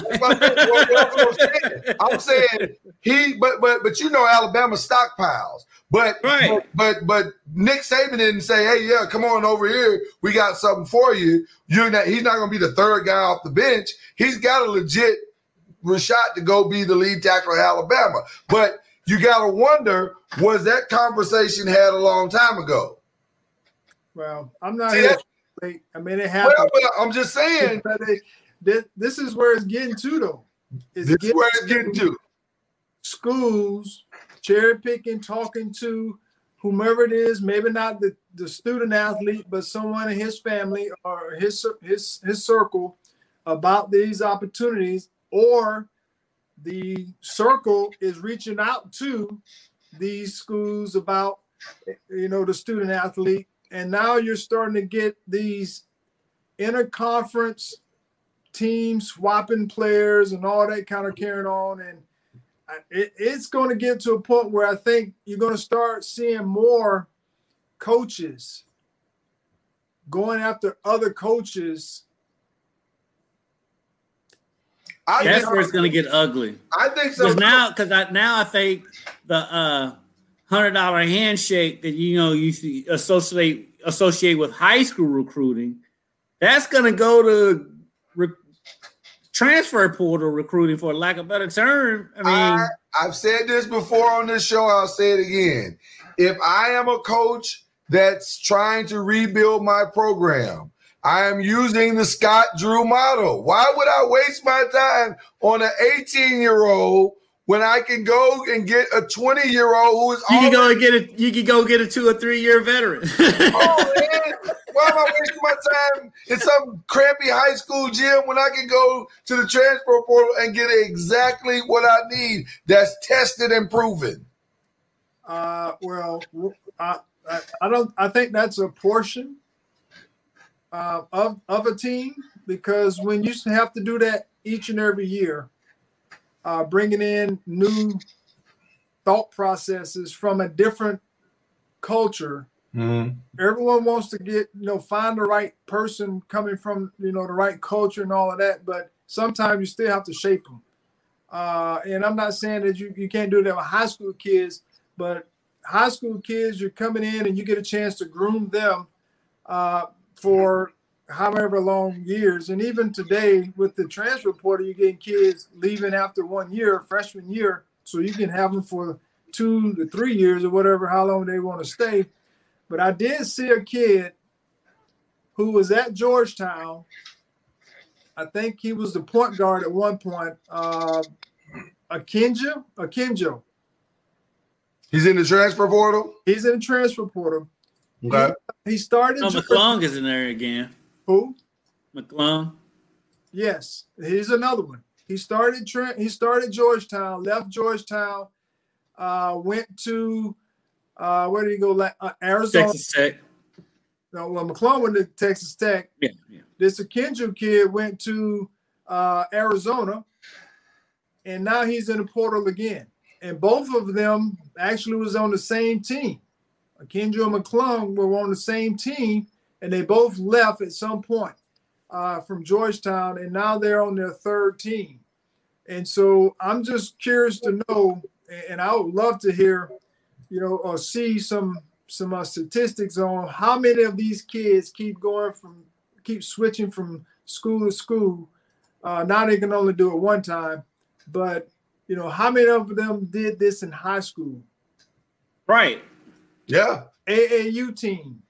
I'm saying he, but but but you know, Alabama stockpiles. But right. but but Nick Saban didn't say, "Hey, yeah, come on over here. We got something for you." You're not. He's not going to be the third guy off the bench. He's got a legit Rashad to go be the lead tackler at Alabama. But you got to wonder, was that conversation had a long time ago? Well, I'm not See, here. I mean, it happened. Well, well, I'm just saying. This, this is where it's getting to, though. It's this is where it's getting to. Schools, cherry picking, talking to whomever it is, maybe not the, the student athlete, but someone in his family or his his his circle about these opportunities. Or the circle is reaching out to these schools about, you know, the student athlete. And now you're starting to get these interconference teams swapping players and all that kind of carrying on. And it, it's going to get to a point where I think you're going to start seeing more coaches going after other coaches. I That's think, where it's going to get ugly. I think so. Because now, because I, now I think the uh, one hundred dollars handshake that, you know, you see associate associate with high school recruiting, that's going to go to re- transfer portal recruiting, for lack of a better term. I mean, I, I've said this before on this show. I'll say it again. If I am a coach that's trying to rebuild my program, I am using the Scott Drew model. Why would I waste my time on an eighteen-year-old when I can go and get a twenty-year-old who is you can go and get a you can go get a two or three-year veteran? Oh man, why am I wasting my time in some crappy high school gym when I can go to the transfer portal and get exactly what I need that's tested and proven? Uh, well, I I, I don't I think that's a portion. Uh, of of a team, because when you have to do that each and every year, uh, bringing in new thought processes from a different culture, mm-hmm. everyone wants to get, you know, find the right person coming from, you know, the right culture and all of that, but sometimes you still have to shape them. Uh, and I'm not saying that you, you can't do that with high school kids, but high school kids, you're coming in and you get a chance to groom them uh, for however long years. And even today with the transfer portal, you're getting kids leaving after one year, freshman year, so you can have them for two to three years or whatever, how long they want to stay. But I did see a kid who was at Georgetown. I think he was the point guard at one point. Uh, Akinjo, Akinjo. He's in the transfer portal? He's in the transfer portal. Okay. He, he started. Oh, McClung is in there again. Who? McClung. Yes, he's another one. He started. He started Georgetown. Left Georgetown. Uh, went to uh, where did he go? Uh, Arizona. Texas Tech. No, well, McClung went to Texas Tech. Yeah, yeah. This Akinjo kid went to uh, Arizona, and now he's in the portal again. And both of them actually was on the same team. Akinjo and McClung were on the same team, and they both left at some point uh, from Georgetown, and now they're on their third team. And so I'm just curious to know, and I would love to hear, you know, or see some some uh, statistics on how many of these kids keep going from, keep switching from school to school. Uh, now they can only do it one time, but you know, how many of them did this in high school? Right. Yeah. A A U team.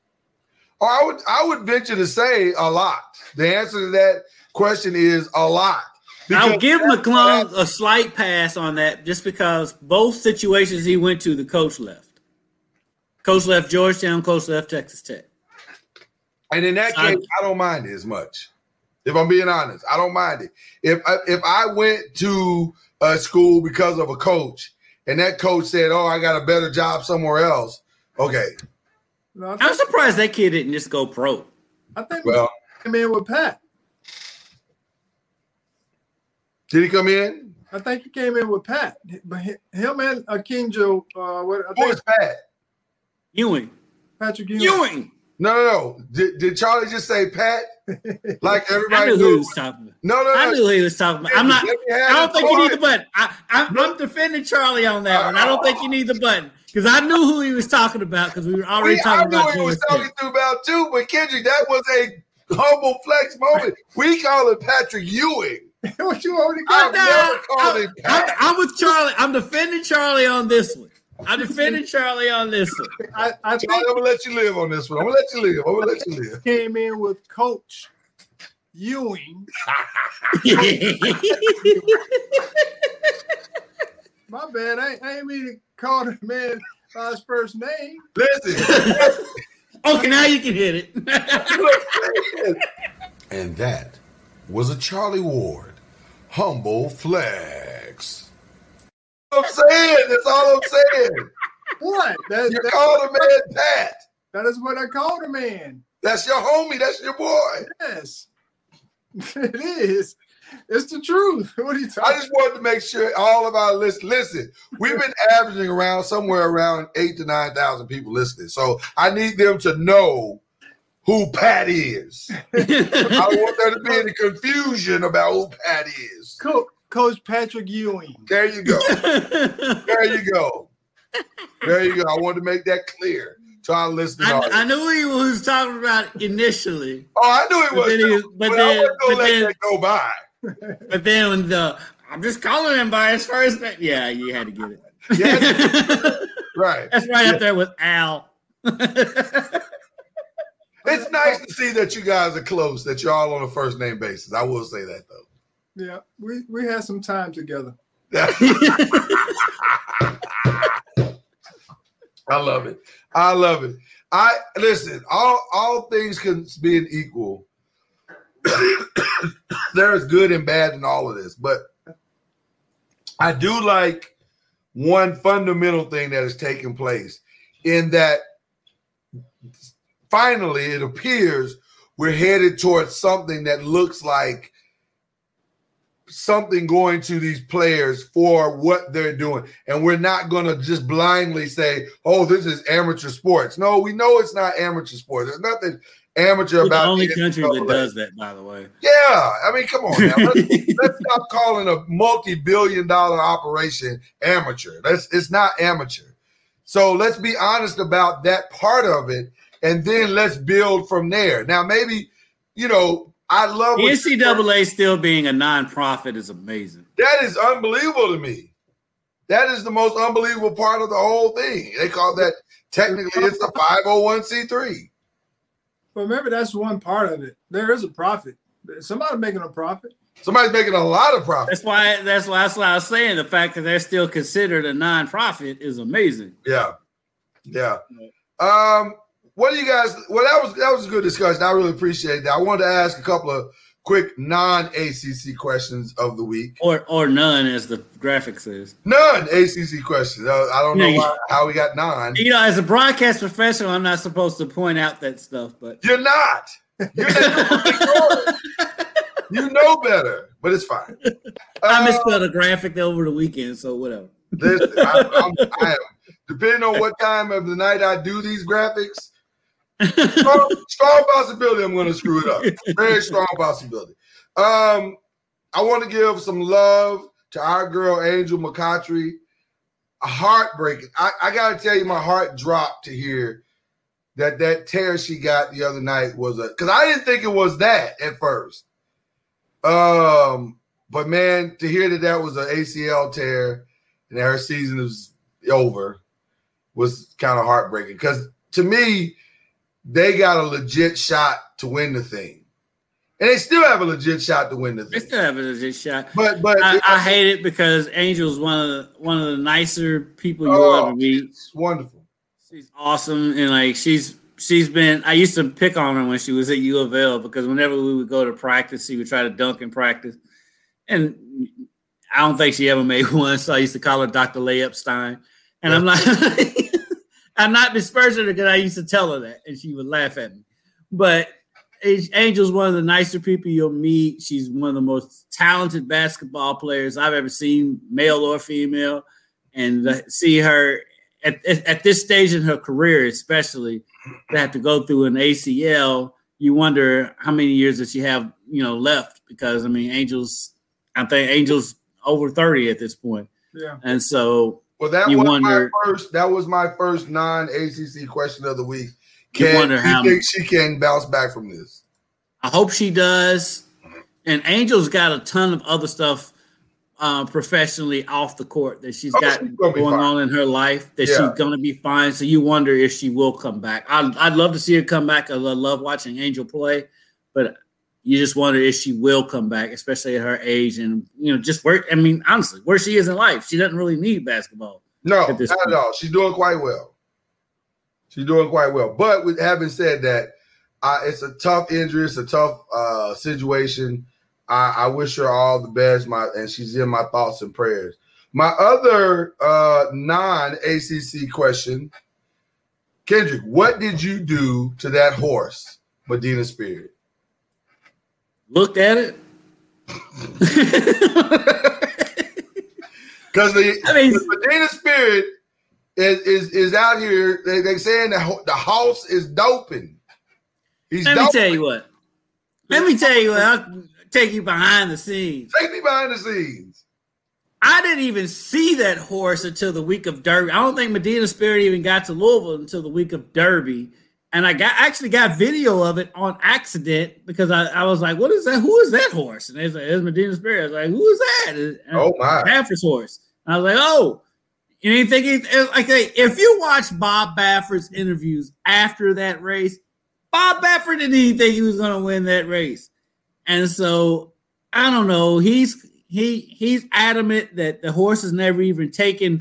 Or I would I would venture to say a lot. The answer to that question is a lot. I'll give McClung a slight pass on that just because both situations he went to, the coach left. Coach left Georgetown, coach left Texas Tech. And in that case, I don't mind it as much. If I'm being honest, I don't mind it. If I, if I went to a school because of a coach and that coach said, oh, I got a better job somewhere else, okay. No, I'm surprised that kid didn't just go pro. I think well, he came in with Pat. Did he come in? I think he came in with Pat. But him and Akinjo. Uh, what, I Who think is Pat? Ewing. Patrick Ewing. Ewing. No, no, no. Did, did Charlie just say Pat? Like everybody I knew, knew who he was talking about. No, no, no. I knew who he was talking about. I'm not. I don't think you need the button. I, I, no. I'm defending Charlie on that uh, one. I don't think you need the button. Because I knew who he was talking about because we were already we, talking about I knew about he was talking about too, but Kendrick, that was a humble flex moment. We call it Patrick Ewing. What you already call it? I'm with Charlie. I'm defending Charlie on this one. I defended Charlie on this one. I, I Charlie, think, I'm gonna let you live on this one. I'm gonna let you live. I'm gonna let you live. Came in with Coach Ewing. My bad. I, I ain't mean to call the man by his first name. Listen. Okay, now you can hit it. And that was a Charlie Ward humble flex. I'm saying. That's all I'm saying. What? That's, you that's called a man Pat. That is what I called a man. That's your homie. That's your boy. Yes. It is. It's the truth. What are you talking about? I just wanted to make sure all of our listeners, listen, we've been averaging around somewhere around eight to nine thousand people listening. So I need them to know who Pat is. I don't want there to be any confusion about who Pat is. Coach, Coach Patrick Ewing. There you go. There you go. There you go. I wanted to make that clear. I, I knew he was talking about initially. Oh, I knew it was. But then, he was, but but then, but then that go by. But then when the I'm just calling him by his first name. Yeah, you had to get it. Yeah, right. That's right yeah. Up there with Al. It's nice to see that you guys are close. That you're all on a first name basis. I will say that though. Yeah, we we had some time together. I love it. I love it. I listen. All all things can be equal. There's good and bad in all of this, but I do like one fundamental thing that is taking place in that finally it appears we're headed towards something that looks like something going to these players for what they're doing. And we're not going to just blindly say, oh, this is amateur sports. No, we know it's not amateur sports. There's nothing amateur we're about it. The only the country N C double A. That does that, by the way. Yeah. I mean, come on now. Let's, let's stop calling a multi-billion dollar operation amateur. That's It's not amateur. So let's be honest about that part of it, and then let's build from there. Now, maybe, you know, I love the N C double A still being a nonprofit is amazing. That is unbelievable to me. That is the most unbelievable part of the whole thing. They call that technically it's a five oh one c three. Well, maybe that's one part of it. There is a profit. Somebody's making a profit. Somebody's making a lot of profit. That's why. That's why. That's why I was saying the fact that they're still considered a non-profit is amazing. Yeah, yeah. Um, what do you guys? Well, that was that was a good discussion. I really appreciate that. I wanted to ask a couple of quick non-A C C questions of the week, or or none, as the graphic says. None A C C questions. I don't know why, how we got none. You know, as a broadcast professional, I'm not supposed to point out that stuff, but you're not. You're not. You know better, but it's fine. Uh, I misspelled a graphic over the weekend, so whatever. This, I, I'm, I am, depending on what time of the night I do these graphics, strong, strong possibility I'm going to screw it up. Very strong possibility. Um, I want to give some love to our girl, Angel McCaughtry. Heartbreaking. I, I got to tell you, my heart dropped to hear that that tear she got the other night was a – because I didn't think it was that at first. Um, but man, to hear that that was an A C L tear and that her season is over was kind of heartbreaking. Because to me, they got a legit shot to win the thing, and they still have a legit shot to win the thing. They still have a legit shot. But but I, it, I hate it because Angel's one of the, one of the nicer people you'll oh, ever meet. It's wonderful. She's awesome, and like she's. She's been – I used to pick on her when she was at U of L because whenever we would go to practice, she would try to dunk in practice. And I don't think she ever made one, so I used to call her Doctor Layup Stein. And yeah. I'm like – I'm not dispersing her because I used to tell her that, and she would laugh at me. But Angel's one of the nicer people you'll meet. She's one of the most talented basketball players I've ever seen, male or female. And see her at, at, at this stage in her career especially – to have to go through an A C L, you wonder how many years that she have, you know, left because I mean, Angel's, I think Angel's over thirty at this point. Yeah, and so well, that you was wonder, my first. That was my first non-A C C question of the week. Can you wonder how think she can bounce back from this? I hope she does. And Angel's got a ton of other stuff uh, professionally off the court that she's oh, got she's going on in her life that yeah. she's going to be fine. So you wonder if she will come back. I'd, I'd love to see her come back. I love watching Angel play, but you just wonder if she will come back, especially at her age and, you know, just where, I mean, honestly, where she is in life, she doesn't really need basketball. No, at this not point. At all. She's doing quite well. She's doing quite well. But with having said that, uh, it's a tough injury. It's a tough uh, situation. I, I wish her all the best, my and she's in my thoughts and prayers. My other uh, non-A C C question, Kendrick, what did you do to that horse, Medina Spirit? Looked at it. Because the, I mean, the Medina Spirit is is, is out here. They, they're saying the, the house is doping. He's Let me doping. tell you what. Let me tell you what. I, Take you behind the scenes. Take me behind the scenes. I didn't even see that horse until the week of Derby. I don't think Medina Spirit even got to Louisville until the week of Derby. And I got actually got video of it on accident because I, I was like, what is that? Who is that horse? And they said, it's Medina Spirit. I was like, who is that? And oh, my. Baffert's horse. And I was like, oh. You didn't think anything? Like, if you watch Bob Baffert's interviews after that race, Bob Baffert didn't even think he was going to win that race. And so I don't know. He's he he's adamant that the horse has never even taken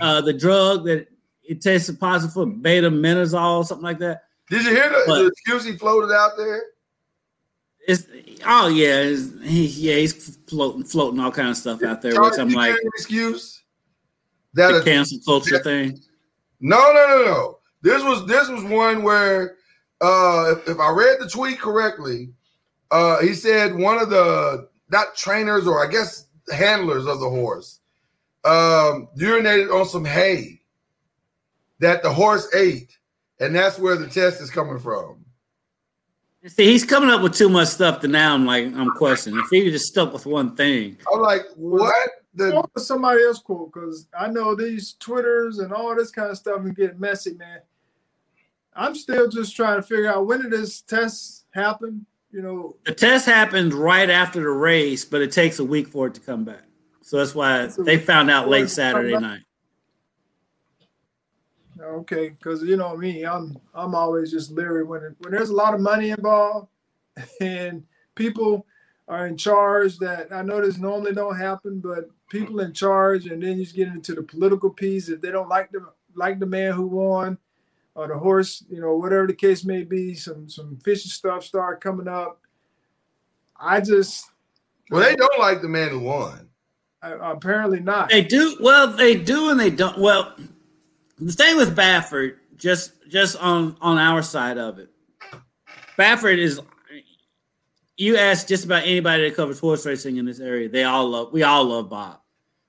uh, the drug that it tested positive for betaminazole, something like that. Did you hear the, the excuse he floated out there? It's oh yeah, it's, he, yeah, he's floating floating all kind of stuff out there. Charlie, which I'm like, excuse that the a, cancel culture that, thing. No, no, no, no. This was this was one where uh, if, if I read the tweet correctly. Uh, he said one of the, not trainers or I guess handlers of the horse, um, urinated on some hay that the horse ate. And that's where the test is coming from. See, he's coming up with too much stuff that now I'm like, I'm questioning. If he just stuck with one thing. I'm like, what? The- Somebody else quote, because I know these Twitters and all this kind of stuff can get messy, man. I'm still just trying to figure out when did this test happen? You know, the test happened right after the race, but it takes a week for it to come back. So that's why they found out late Saturday night. Okay, because you know me, I'm I'm always just leery when it, when there's a lot of money involved and people are in charge. That I know this normally don't happen, but people in charge, and then you just get into the political piece. If they don't like the like the man who won or the horse, you know, whatever the case may be, some some fishy stuff start coming up. I just well, they don't like the man who won. I, apparently not. They do well. They do and they don't. Well, the thing with Baffert, just just on, on our side of it, Baffert is. You ask just about anybody that covers horse racing in this area, they all love. We all love Bob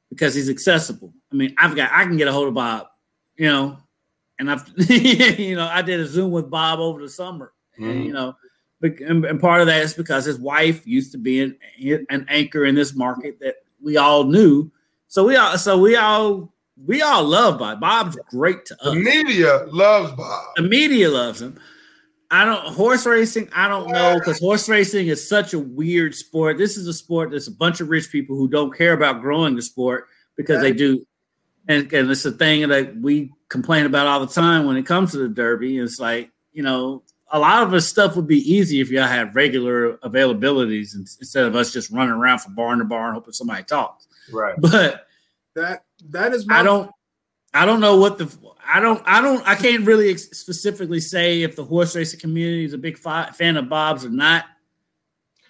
because he's accessible. I mean, I've got I can get a hold of Bob, you know, and I've you know I did a Zoom with Bob over the summer, mm. and, you know, and, and part of that is because his wife used to be an, an anchor in this market that we all knew. So we all so we all we all love Bob. Bob's great to us. The media loves Bob. The media loves him. I don't horse racing. I don't know because horse racing is such a weird sport. This is a sport that's a bunch of rich people who don't care about growing the sport because they do, and, and it's a thing that we complain about all the time when it comes to the Derby. It's like you know, a lot of this stuff would be easy if y'all had regular availabilities instead of us just running around from barn to barn hoping somebody talks. Right, but that that is my I don't. I don't know what the I don't I don't I can't really ex- specifically say if the horse racing community is a big fi- fan of Bob's or not.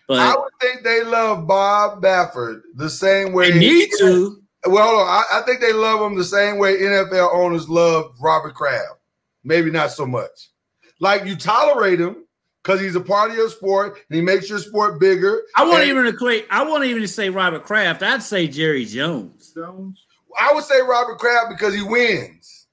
But I would think they love Bob Baffert the same way they need to. Well, hold on. I, I think they love him the same way N F L owners love Robert Kraft. Maybe not so much. Like you tolerate him because he's a part of your sport and he makes your sport bigger. I won't and- even equate. I won't even say Robert Kraft. I'd say Jerry Jones. Jones. I would say Robert Kraft because he wins,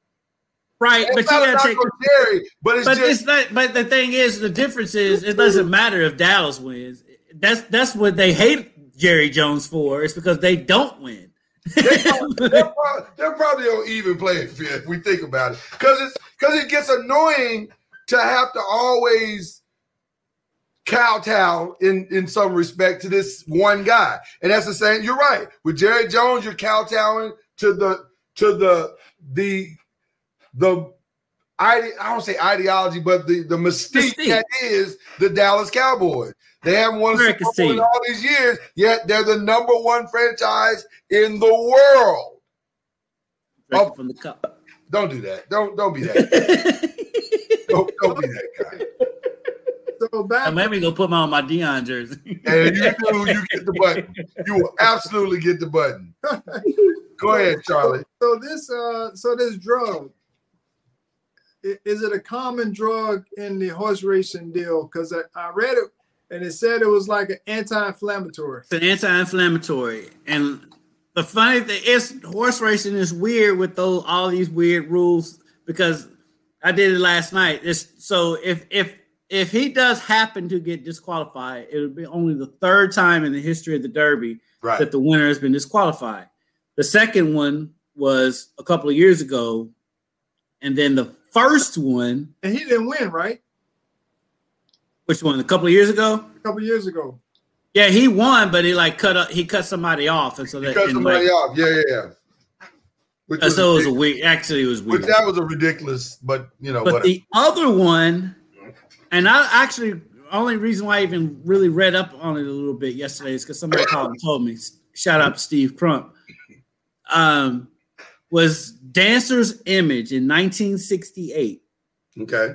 right? It's but not you gotta take Jerry, but it's but just it's not, but the thing is, the difference is it doesn't matter if Dallas wins. That's that's what they hate Jerry Jones for. It's because they don't win. They're probably, they're probably, they're probably on even playing field if we think about it, because it's because it gets annoying to have to always kowtow in, in some respect to this one guy. And that's the same. You're right. With Jerry Jones, you're kowtowing to the to the the the I don't say ideology, but the, the mystique, mystique that is the Dallas Cowboys. They haven't won a Super Bowl in all these years, yet they're the number one franchise in the world. Right oh, from the cup. Don't do that. Don't don't be that. don't, don't be that guy. So back. Let me go put on my Deion jersey. And you do, you get the button. You will absolutely get the button. Go ahead, Charlie. So, so this, uh, so this drug, is it a common drug in the horse racing deal? Because I, I read it, and it said it was like an anti-inflammatory. It's an anti-inflammatory, and the funny thing is, horse racing is weird with those all these weird rules. Because I did it last night. It's, so if if If he does happen to get disqualified, it'll be only the third time in the history of the Derby right. that the winner has been disqualified. The second one was a couple of years ago, and then the first one. And he didn't win, right? Which one? A couple of years ago? A couple of years ago. Yeah, he won, but he like cut up, he cut somebody off, and so that he cut somebody like, off. Yeah, yeah, yeah. Which was so it was a weird. Actually, it was weird. Which that was a ridiculous, but you know. But whatever. The other one. And I actually, only reason why I even really read up on it a little bit yesterday is because somebody called and told me, shout out to Steve Crump, um, was Dancer's Image in nineteen sixty-eight. Okay.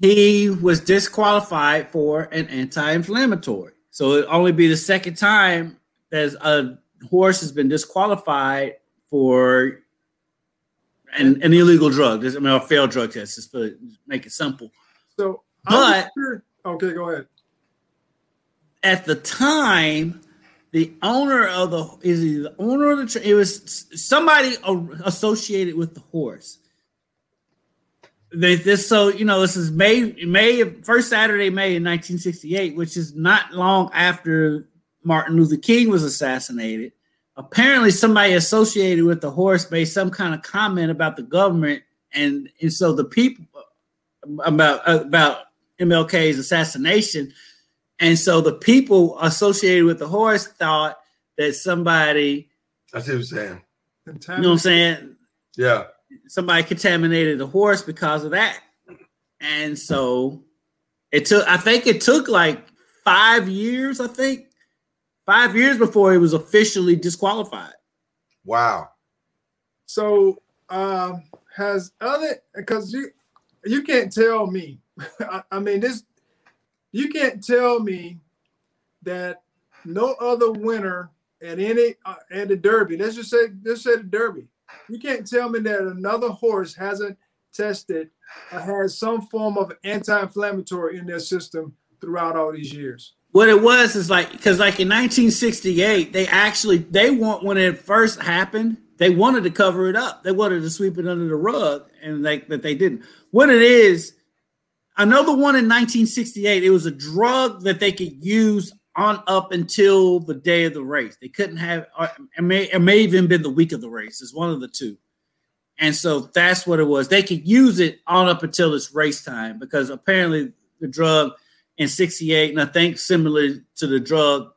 He was disqualified for an anti-inflammatory. So it'd only be the second time that a horse has been disqualified for an, an illegal drug. I mean, a failed drug test, just to make it simple. So, but sure. Okay, go ahead. At the time, the owner of the is he the owner of the it was somebody associated with the horse. They, this so you know this is May May first Saturday May in nineteen sixty-eight, which is not long after Martin Luther King was assassinated. Apparently, somebody associated with the horse made some kind of comment about the government, and and so the people. About about M L K's assassination, and so the people associated with the horse thought that somebody. I see what you're saying. You know what I'm saying? Yeah. somebody contaminated the horse because of that. And so it took, I think it took like five years, I think, five years before he was officially disqualified. Wow. So um, has other, because you, you can't tell me, I, I mean, this, you can't tell me that no other winner at any uh, at the Derby, let's just say let's say the Derby, you can't tell me that another horse hasn't tested or has some form of anti-inflammatory in their system throughout all these years. What it was is like, because like in nineteen sixty-eight, they actually they want when it first happened, they wanted to cover it up, they wanted to sweep it under the rug, and like that they didn't. What it is, another one in nineteen sixty-eight, it was a drug that they could use on up until the day of the race. They couldn't have, or it may, it may even been the week of the race. It's one of the two. And so that's what it was. They could use it on up until it's race time, because apparently the drug in sixty-eight, and I think similar to the drug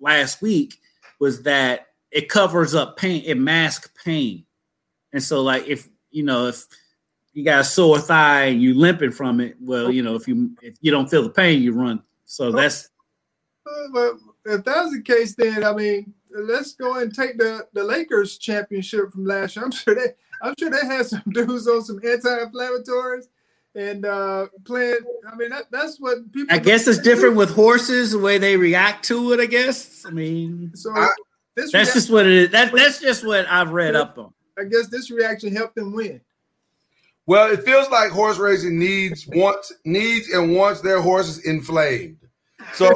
last week, was that it covers up pain. It masks pain. And so like, if, you know, if you got a sore thigh and you limping from it, well, you know, if you if you don't feel the pain, you run. So that's. But if that's the case, then I mean, let's go and take the, the Lakers championship from last year. I'm sure they I'm sure they had some dudes on some anti-inflammatories and uh, playing. I mean, that, that's what people. I guess it's different with horses, the way they react to it. I guess. I mean, so I, this that's reaction, just what it is. That that's just what I've read up on. I guess this reaction helped them win. Well, it feels like horse racing needs wants needs and wants their horses inflamed. So,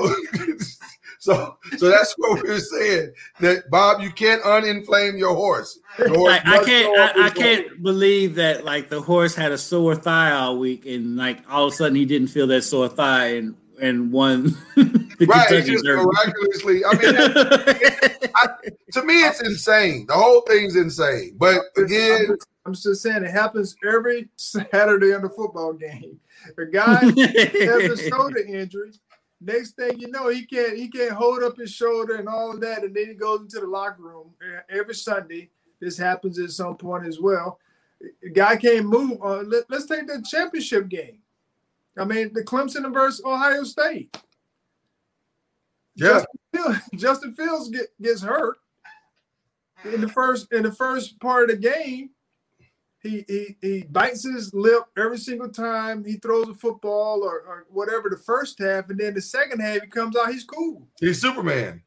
so, so that's what we were saying. That Bob, you can't uninflame your horse. Your horse like, I can't, I, I can't believe that like the horse had a sore thigh all week, and like all of a sudden he didn't feel that sore thigh and and won. Right, it's just Derby. Miraculously. I mean, that, I, to me, it's insane. The whole thing's insane. But again, I'm just saying it happens every Saturday on the football game. The guy has a shoulder injury. Next thing you know, he can't he can't hold up his shoulder and all of that, and then he goes into the locker room every Sunday. This happens at some point as well. The guy can't move. On. Let's take the championship game. I mean, the Clemson versus Ohio State. Yeah, Justin Fields, Justin Fields get, gets hurt in the first in the first part of the game. He, he he bites his lip every single time he throws a football or, or whatever the first half, and then the second half he comes out, he's cool. He's Superman.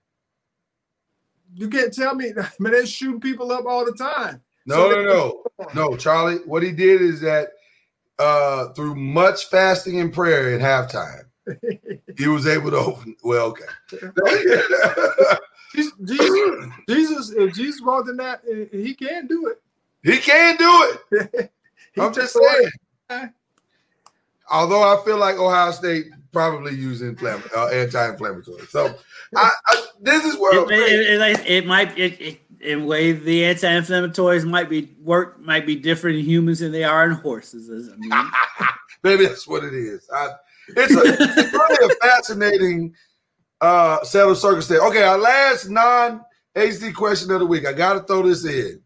You can't tell me, I mean, they're shooting people up all the time. No, so no, no. No, Charlie, what he did is that uh, through much fasting and prayer at halftime, he was able to open. Well, okay. Jesus, Jesus, if Jesus walked in that, he can do it. He can do it. I'm just saying. Although I feel like Ohio State probably used inflamm- uh, anti-inflammatory. So I, I, this is where it, it, it, it might it, it, in way the anti-inflammatories might be work might be different in humans than they are in horses. I mean. Maybe that's what it is. I, it's, a, it's really a fascinating uh, set of circumstances. Okay, our last non-H D question of the week. I got to throw this in,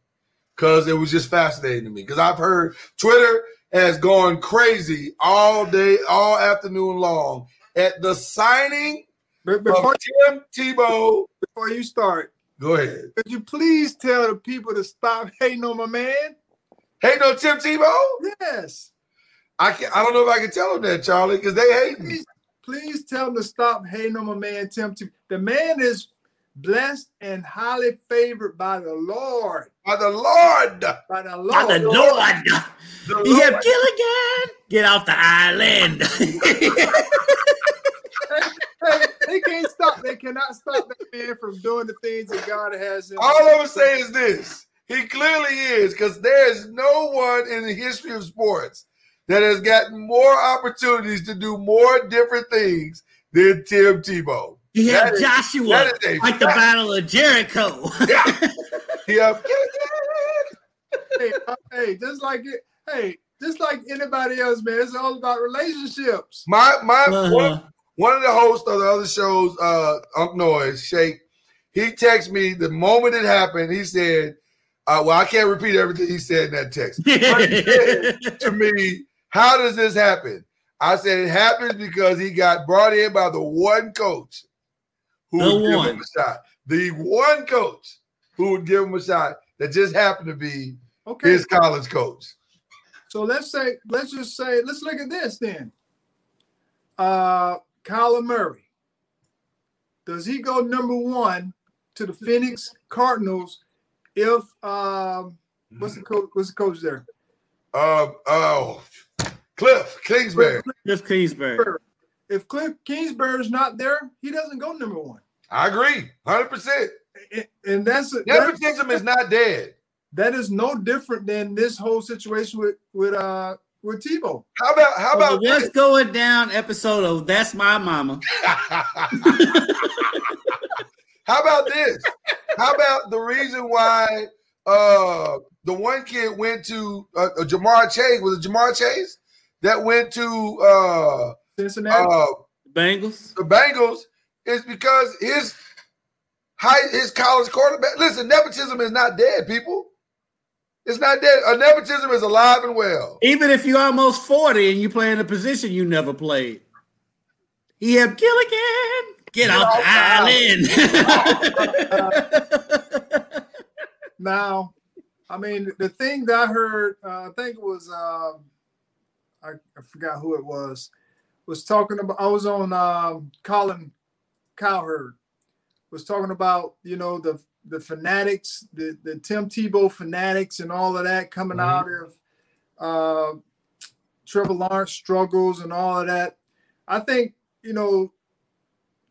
because it was just fascinating to me. Because I've heard Twitter has gone crazy all day, all afternoon long at the signing before, of Tim Tebow. Before you start, go ahead. Could you please tell the people to stop hating on my man? Hating on Tim Tebow? Yes. I can, I don't know if I can tell them that, Charlie, because they hate me. Please, please tell them to stop hating on my man, Tim Tebow. The man is blessed and highly favored by the Lord. By the Lord. By the Lord. By the Lord. The Lord. You have Gilligan. Get off the island. they, they, they can't stop. They cannot stop that man from doing the things that God has in him. All I'm saying is this. He clearly is, because there is no one in the history of sports that has gotten more opportunities to do more different things than Tim Tebow. He had that Joshua, is, like the Battle of Jericho. Yeah. Yeah. hey, uh, hey, just like it, hey, just like anybody else, man. It's all about relationships. My my uh-huh. one, one of the hosts of the other shows, uh, Ump Noise, Shake, he texted me the moment it happened. He said, Uh, well, I can't repeat everything he said in that text. But he said to me, how does this happen? I said it happens because he got brought in by the one coach who the would give one. him a shot. The one coach who would give him a shot that just happened to be okay. his college coach. So let's say, let's just say, let's look at this then. Uh, Kyler Murray. Does he go number one to the Phoenix Cardinals if um, what's the coach? What's the coach there? Um, oh, Cliff Kingsbury. Cliff Kingsbury. If Cliff Kingsbury is not there, he doesn't go number one. I agree, hundred percent. And that's nepotism is not dead. That is no different than this whole situation with with uh with Tebow. How about how so about let's go down episode of That's My Mama. How about this? How about the reason why uh, the one kid went to uh, uh, Jamar Chase? Was it Jamar Chase that went to uh, Cincinnati uh, Bengals? The Bengals is because his high his college quarterback. Listen, nepotism is not dead, people. It's not dead. A nepotism is alive and well. Even if you're almost forty and you play in a position you never played, E F. Gilligan. Get, Get off, off the island. uh, now, I mean, the thing that I heard, uh, I think it was, uh, I, I forgot who it was, was talking about, I was on um, Colin Cowherd, was talking about, you know, the the fanatics, the, the Tim Tebow fanatics and all of that coming mm-hmm. out of uh, Trevor Lawrence struggles and all of that. I think, you know,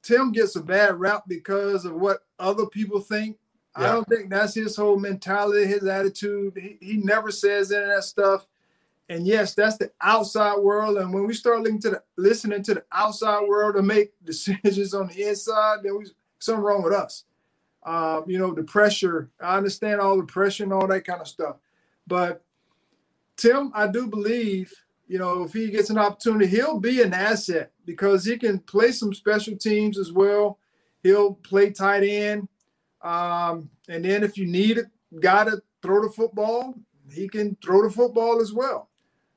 Tim gets a bad rap because of what other people think. Yeah. I don't think that's his whole mentality, his attitude. He, he never says any of that stuff. And yes, that's the outside world. And when we start listening to the, listening to the outside world to make decisions on the inside, then we, something wrong with us. Uh, you know, the pressure. I understand all the pressure and all that kind of stuff. But Tim, I do believe, you know, if he gets an opportunity, he'll be an asset because he can play some special teams as well. He'll play tight end. Um, and then if you need a guy to throw the football, he can throw the football as well.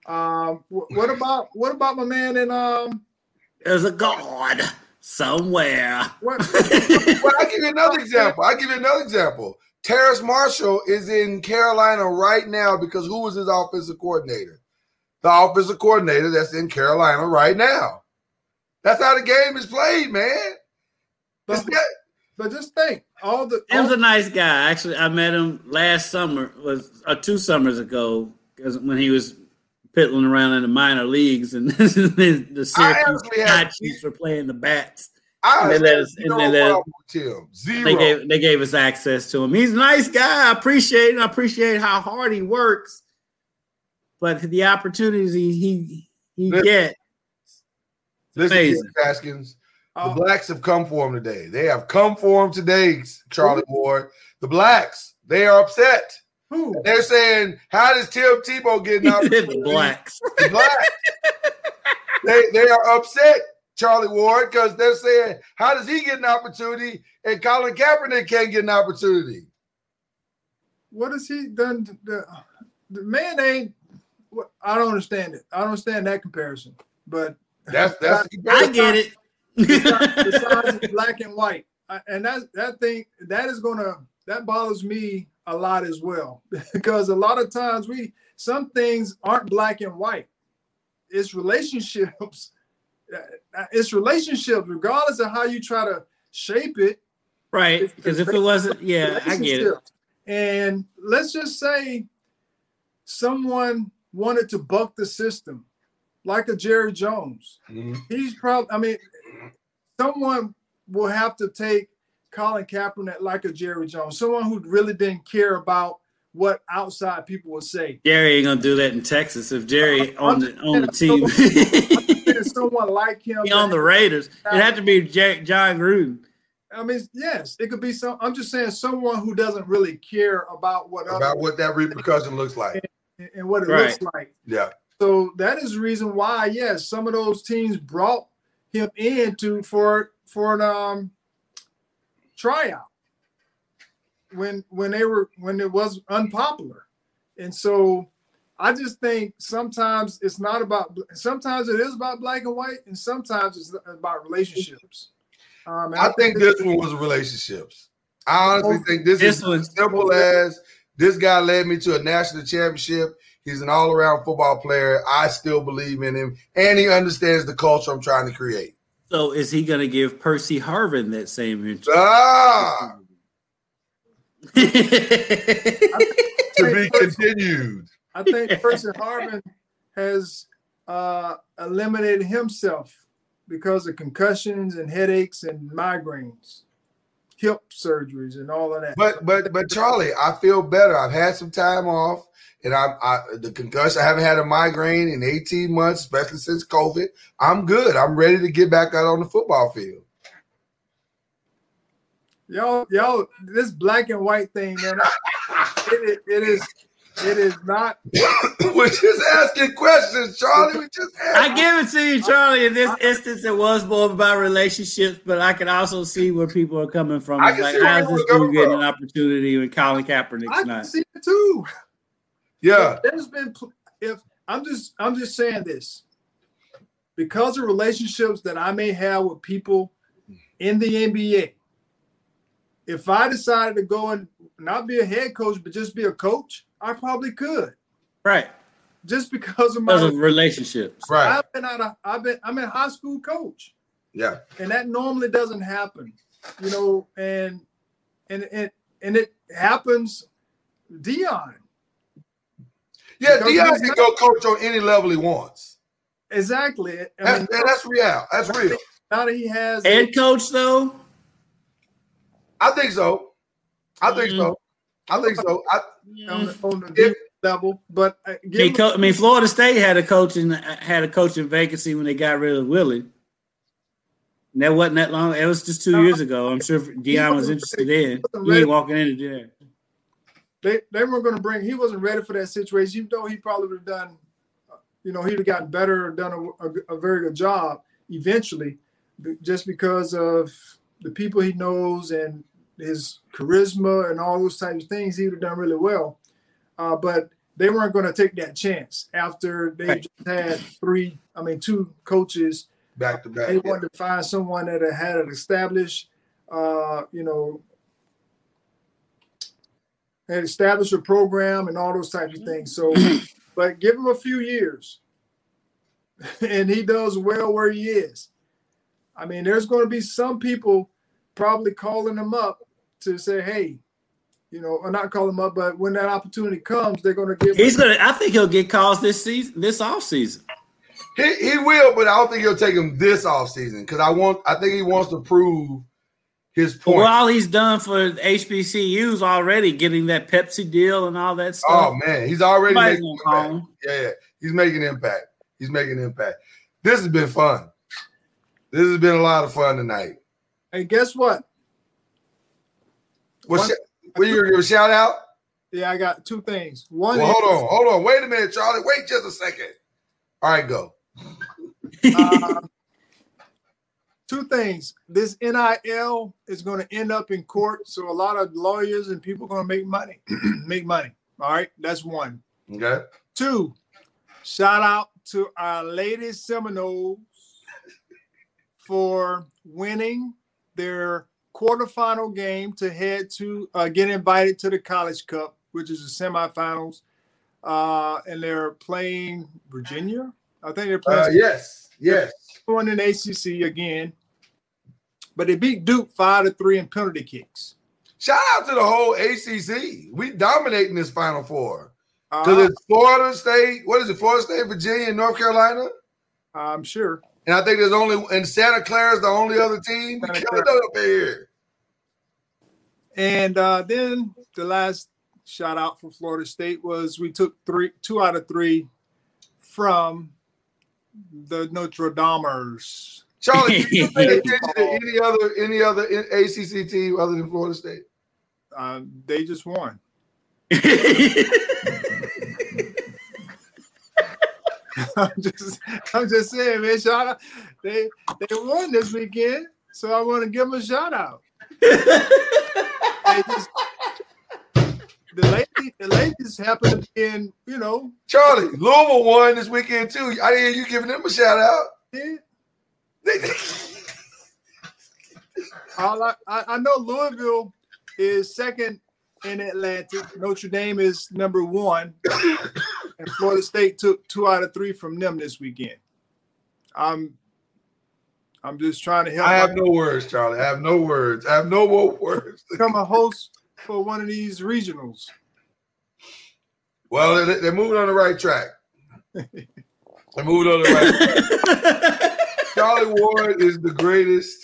Um, wh- what about what about my man in um, – There's a God somewhere. Well, I'll give you another example. I'll give you another example. Terrace Marshall is in Carolina right now because who was his offensive coordinator? The offensive coordinator that's in Carolina right now. That's how the game is played, man. But, that, but just think, all the Tim's all, a nice guy. Actually, I met him last summer, was or two summers ago, when he was piddling around in the minor leagues, and the, the Syracuse Chiefs were playing the Bats. I and they let us, and no they, let, Tim. Zero. They gave they gave us access to him. He's a nice guy. I appreciate it. I appreciate how hard he works. But the opportunities he he, he listen, get, listen amazing. To Haskins. The oh. blacks have come for him today. They have come for him today, Charlie Ward. The blacks, they are upset. Who? They're saying, how does Tim Tebow get an opportunity? The blacks. The blacks. they, they are upset, Charlie Ward, because they're saying, how does he get an opportunity and Colin Kaepernick can't get an opportunity? What has he done? To the, the man ain't. I don't understand it. I don't understand that comparison, but that's that's I get it. Besides black and white, I, and that that thing that is gonna that bothers me a lot as well because a lot of times we some things aren't black and white. It's relationships. It's relationships, regardless of how you try to shape it. Right, because if it wasn't, yeah, I get it. And let's just say someone wanted to buck the system, like a Jerry Jones. Mm-hmm. He's probably, I mean, someone will have to take Colin Kaepernick like a Jerry Jones, someone who really didn't care about what outside people would say. Jerry ain't going to do that in Texas if Jerry uh, on, the, on the team. Someone, someone like him. He on the Raiders. It'd have to be Jack, John Gruden. I mean, yes, it could be some. I'm just saying someone who doesn't really care about what about other, what that repercussion looks like. And what it right. looks like. Yeah. So that is the reason why, yes, some of those teams brought him in to for for an um tryout. when when they were when it was unpopular. And so I just think sometimes it's not about sometimes it is about black and white, and sometimes it's about relationships. Um, I, I think, think this one was relationships. I honestly think this, this is was, simple as this guy led me to a national championship. He's an all-around football player. I still believe in him, and he understands the culture I'm trying to create. So is he going to give Percy Harvin that same interest? Ah! To be continued. I think Percy Harvin has uh, eliminated himself because of concussions and headaches and migraines, hip surgeries, and all of that. But but but Charlie, I feel better. I've had some time off, and I, I the concussion. I haven't had a migraine in eighteen months, especially since COVID. I'm good. I'm ready to get back out on the football field. Y'all, y'all, this black and white thing, man. I, it, it, it is. It is not. We're just asking questions, Charlie. We just asking. I give it to you, Charlie. In this instance, it was more about relationships, but I can also see where people are coming from. It's like, how does this dude get an opportunity with Colin Kaepernick tonight? I can see it too. Yeah, there's been. If I'm just, I'm just saying this because of relationships that I may have with people in the N B A. If I decided to go and not be a head coach, but just be a coach, I probably could. Right. Just because of my because of relationships. Right. I've been out of, I've been I'm a high school coach. Yeah. And that normally doesn't happen. You know, and and and, and it happens Deion. Yeah, Deion can go coach on any level he wants. Exactly. I that's, mean, that's real. That's real. Now that he has head coach though. I think so. I think mm. so. I think so. I, mm. on, the, on the if, level, but uh, I, mean, co- I mean, Florida State had a coaching had a coaching vacancy when they got rid of Willie. And that wasn't that long. It was just two no, years ago. I'm sure Deion was interested in. He ain't walking into there. They they were going to bring. He wasn't ready for that situation. Even though he probably would have done, you know, he'd have gotten better or done a, a, a very good job eventually, just because of the people he knows and his charisma and all those types of things, he would have done really well. Uh, but they weren't going to take that chance after they right. just had three, I mean, two coaches. Back to back. They yeah. wanted to find someone that had an established, uh, you know, had established a program and all those types of things. So, but give him a few years and he does well where he is. I mean, there's going to be some people probably calling them up to say, hey, you know, or not call them up, but when that opportunity comes, they're going to give He's them- going to, I think he'll get calls this season, this offseason. He he will, but I don't think he'll take him this offseason because I want, I think he wants to prove his point. Well, all he's done for H B C Us already, getting that Pepsi deal and all that stuff. Oh, man. He's already Somebody's making an impact. Yeah, yeah. He's making an impact. He's making an impact. This has been fun. This has been a lot of fun tonight. Hey, guess what? Well, One, sh- will you give a shout out? Yeah, I got two things. One, well, is, hold on, hold on. Wait a minute, Charlie. Wait just a second. All right, go. Uh, two things. This N I L is going to end up in court, so a lot of lawyers and people are going to make money. make money. All right, that's one. Okay. Two, shout out to our lady Seminoles for winning their quarterfinal game to head to uh, get invited to the College Cup, which is the semifinals. Uh, and they're playing Virginia. I think they're playing. Uh, yes, yes. Going in A C C again. But they beat Duke five to three in penalty kicks. Shout out to the whole A C C. We dominating this Final Four. Because uh, it's Florida State. What is it? Florida State, Virginia, and North Carolina? I'm sure. And I think there's only – and Santa Clara's the only other team. We killed it up here. And uh, then the last shout-out for Florida State was we took three, two out of three from the Notre Damers. Charlie, do you pay attention to any other, any other A C C team other than Florida State? Uh, they just won. I'm just, I'm just saying, man. Shout out. They, they won this weekend, so I want to give them a shout out. They just the ladies, the ladies happen to be in, you know. Charlie, Louisville won this weekend too. I didn't hear you giving them a shout out. Yeah. All I, I, I know Louisville is second in Atlantic. Notre Dame is number one. And Florida State took two out of three from them this weekend. I'm I'm just trying to help. I have no words, Charlie. I have no words. I have no more words. Become a host for one of these regionals. Well, they're, they're moving on the right track. They're moving on the right track. Charlie Ward is the greatest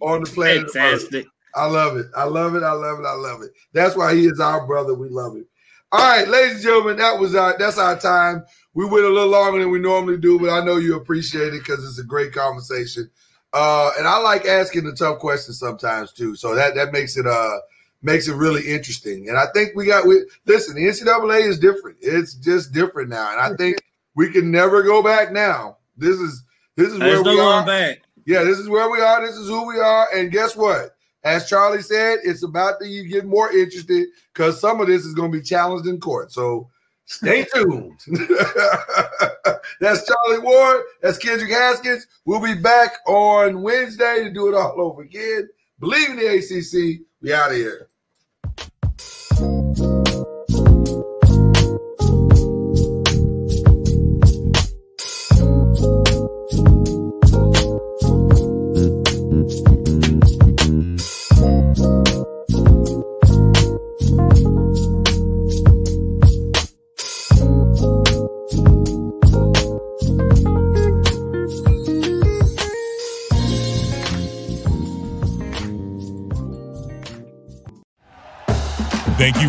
on the planet. Fantastic. I love it. I love it. I love it. I love it. That's why he is our brother. We love it. All right, ladies and gentlemen, that was our, that's our time. We went a little longer than we normally do, but I know you appreciate it because it's a great conversation. Uh, and I like asking the tough questions sometimes too, so that that makes it uh makes it really interesting. And I think we got we listen. The N C double A is different. It's just different now, and I think we can never go back now. This is this is where we are. Back. Yeah, this is where we are. This is who we are. And guess what? As Charlie said, it's about that you get more interested because some of this is going to be challenged in court. So stay tuned. That's Charlie Ward. That's Kendrick Haskins. We'll be back on Wednesday to do it all over again. Believe in the A C C. We out of here. Thank you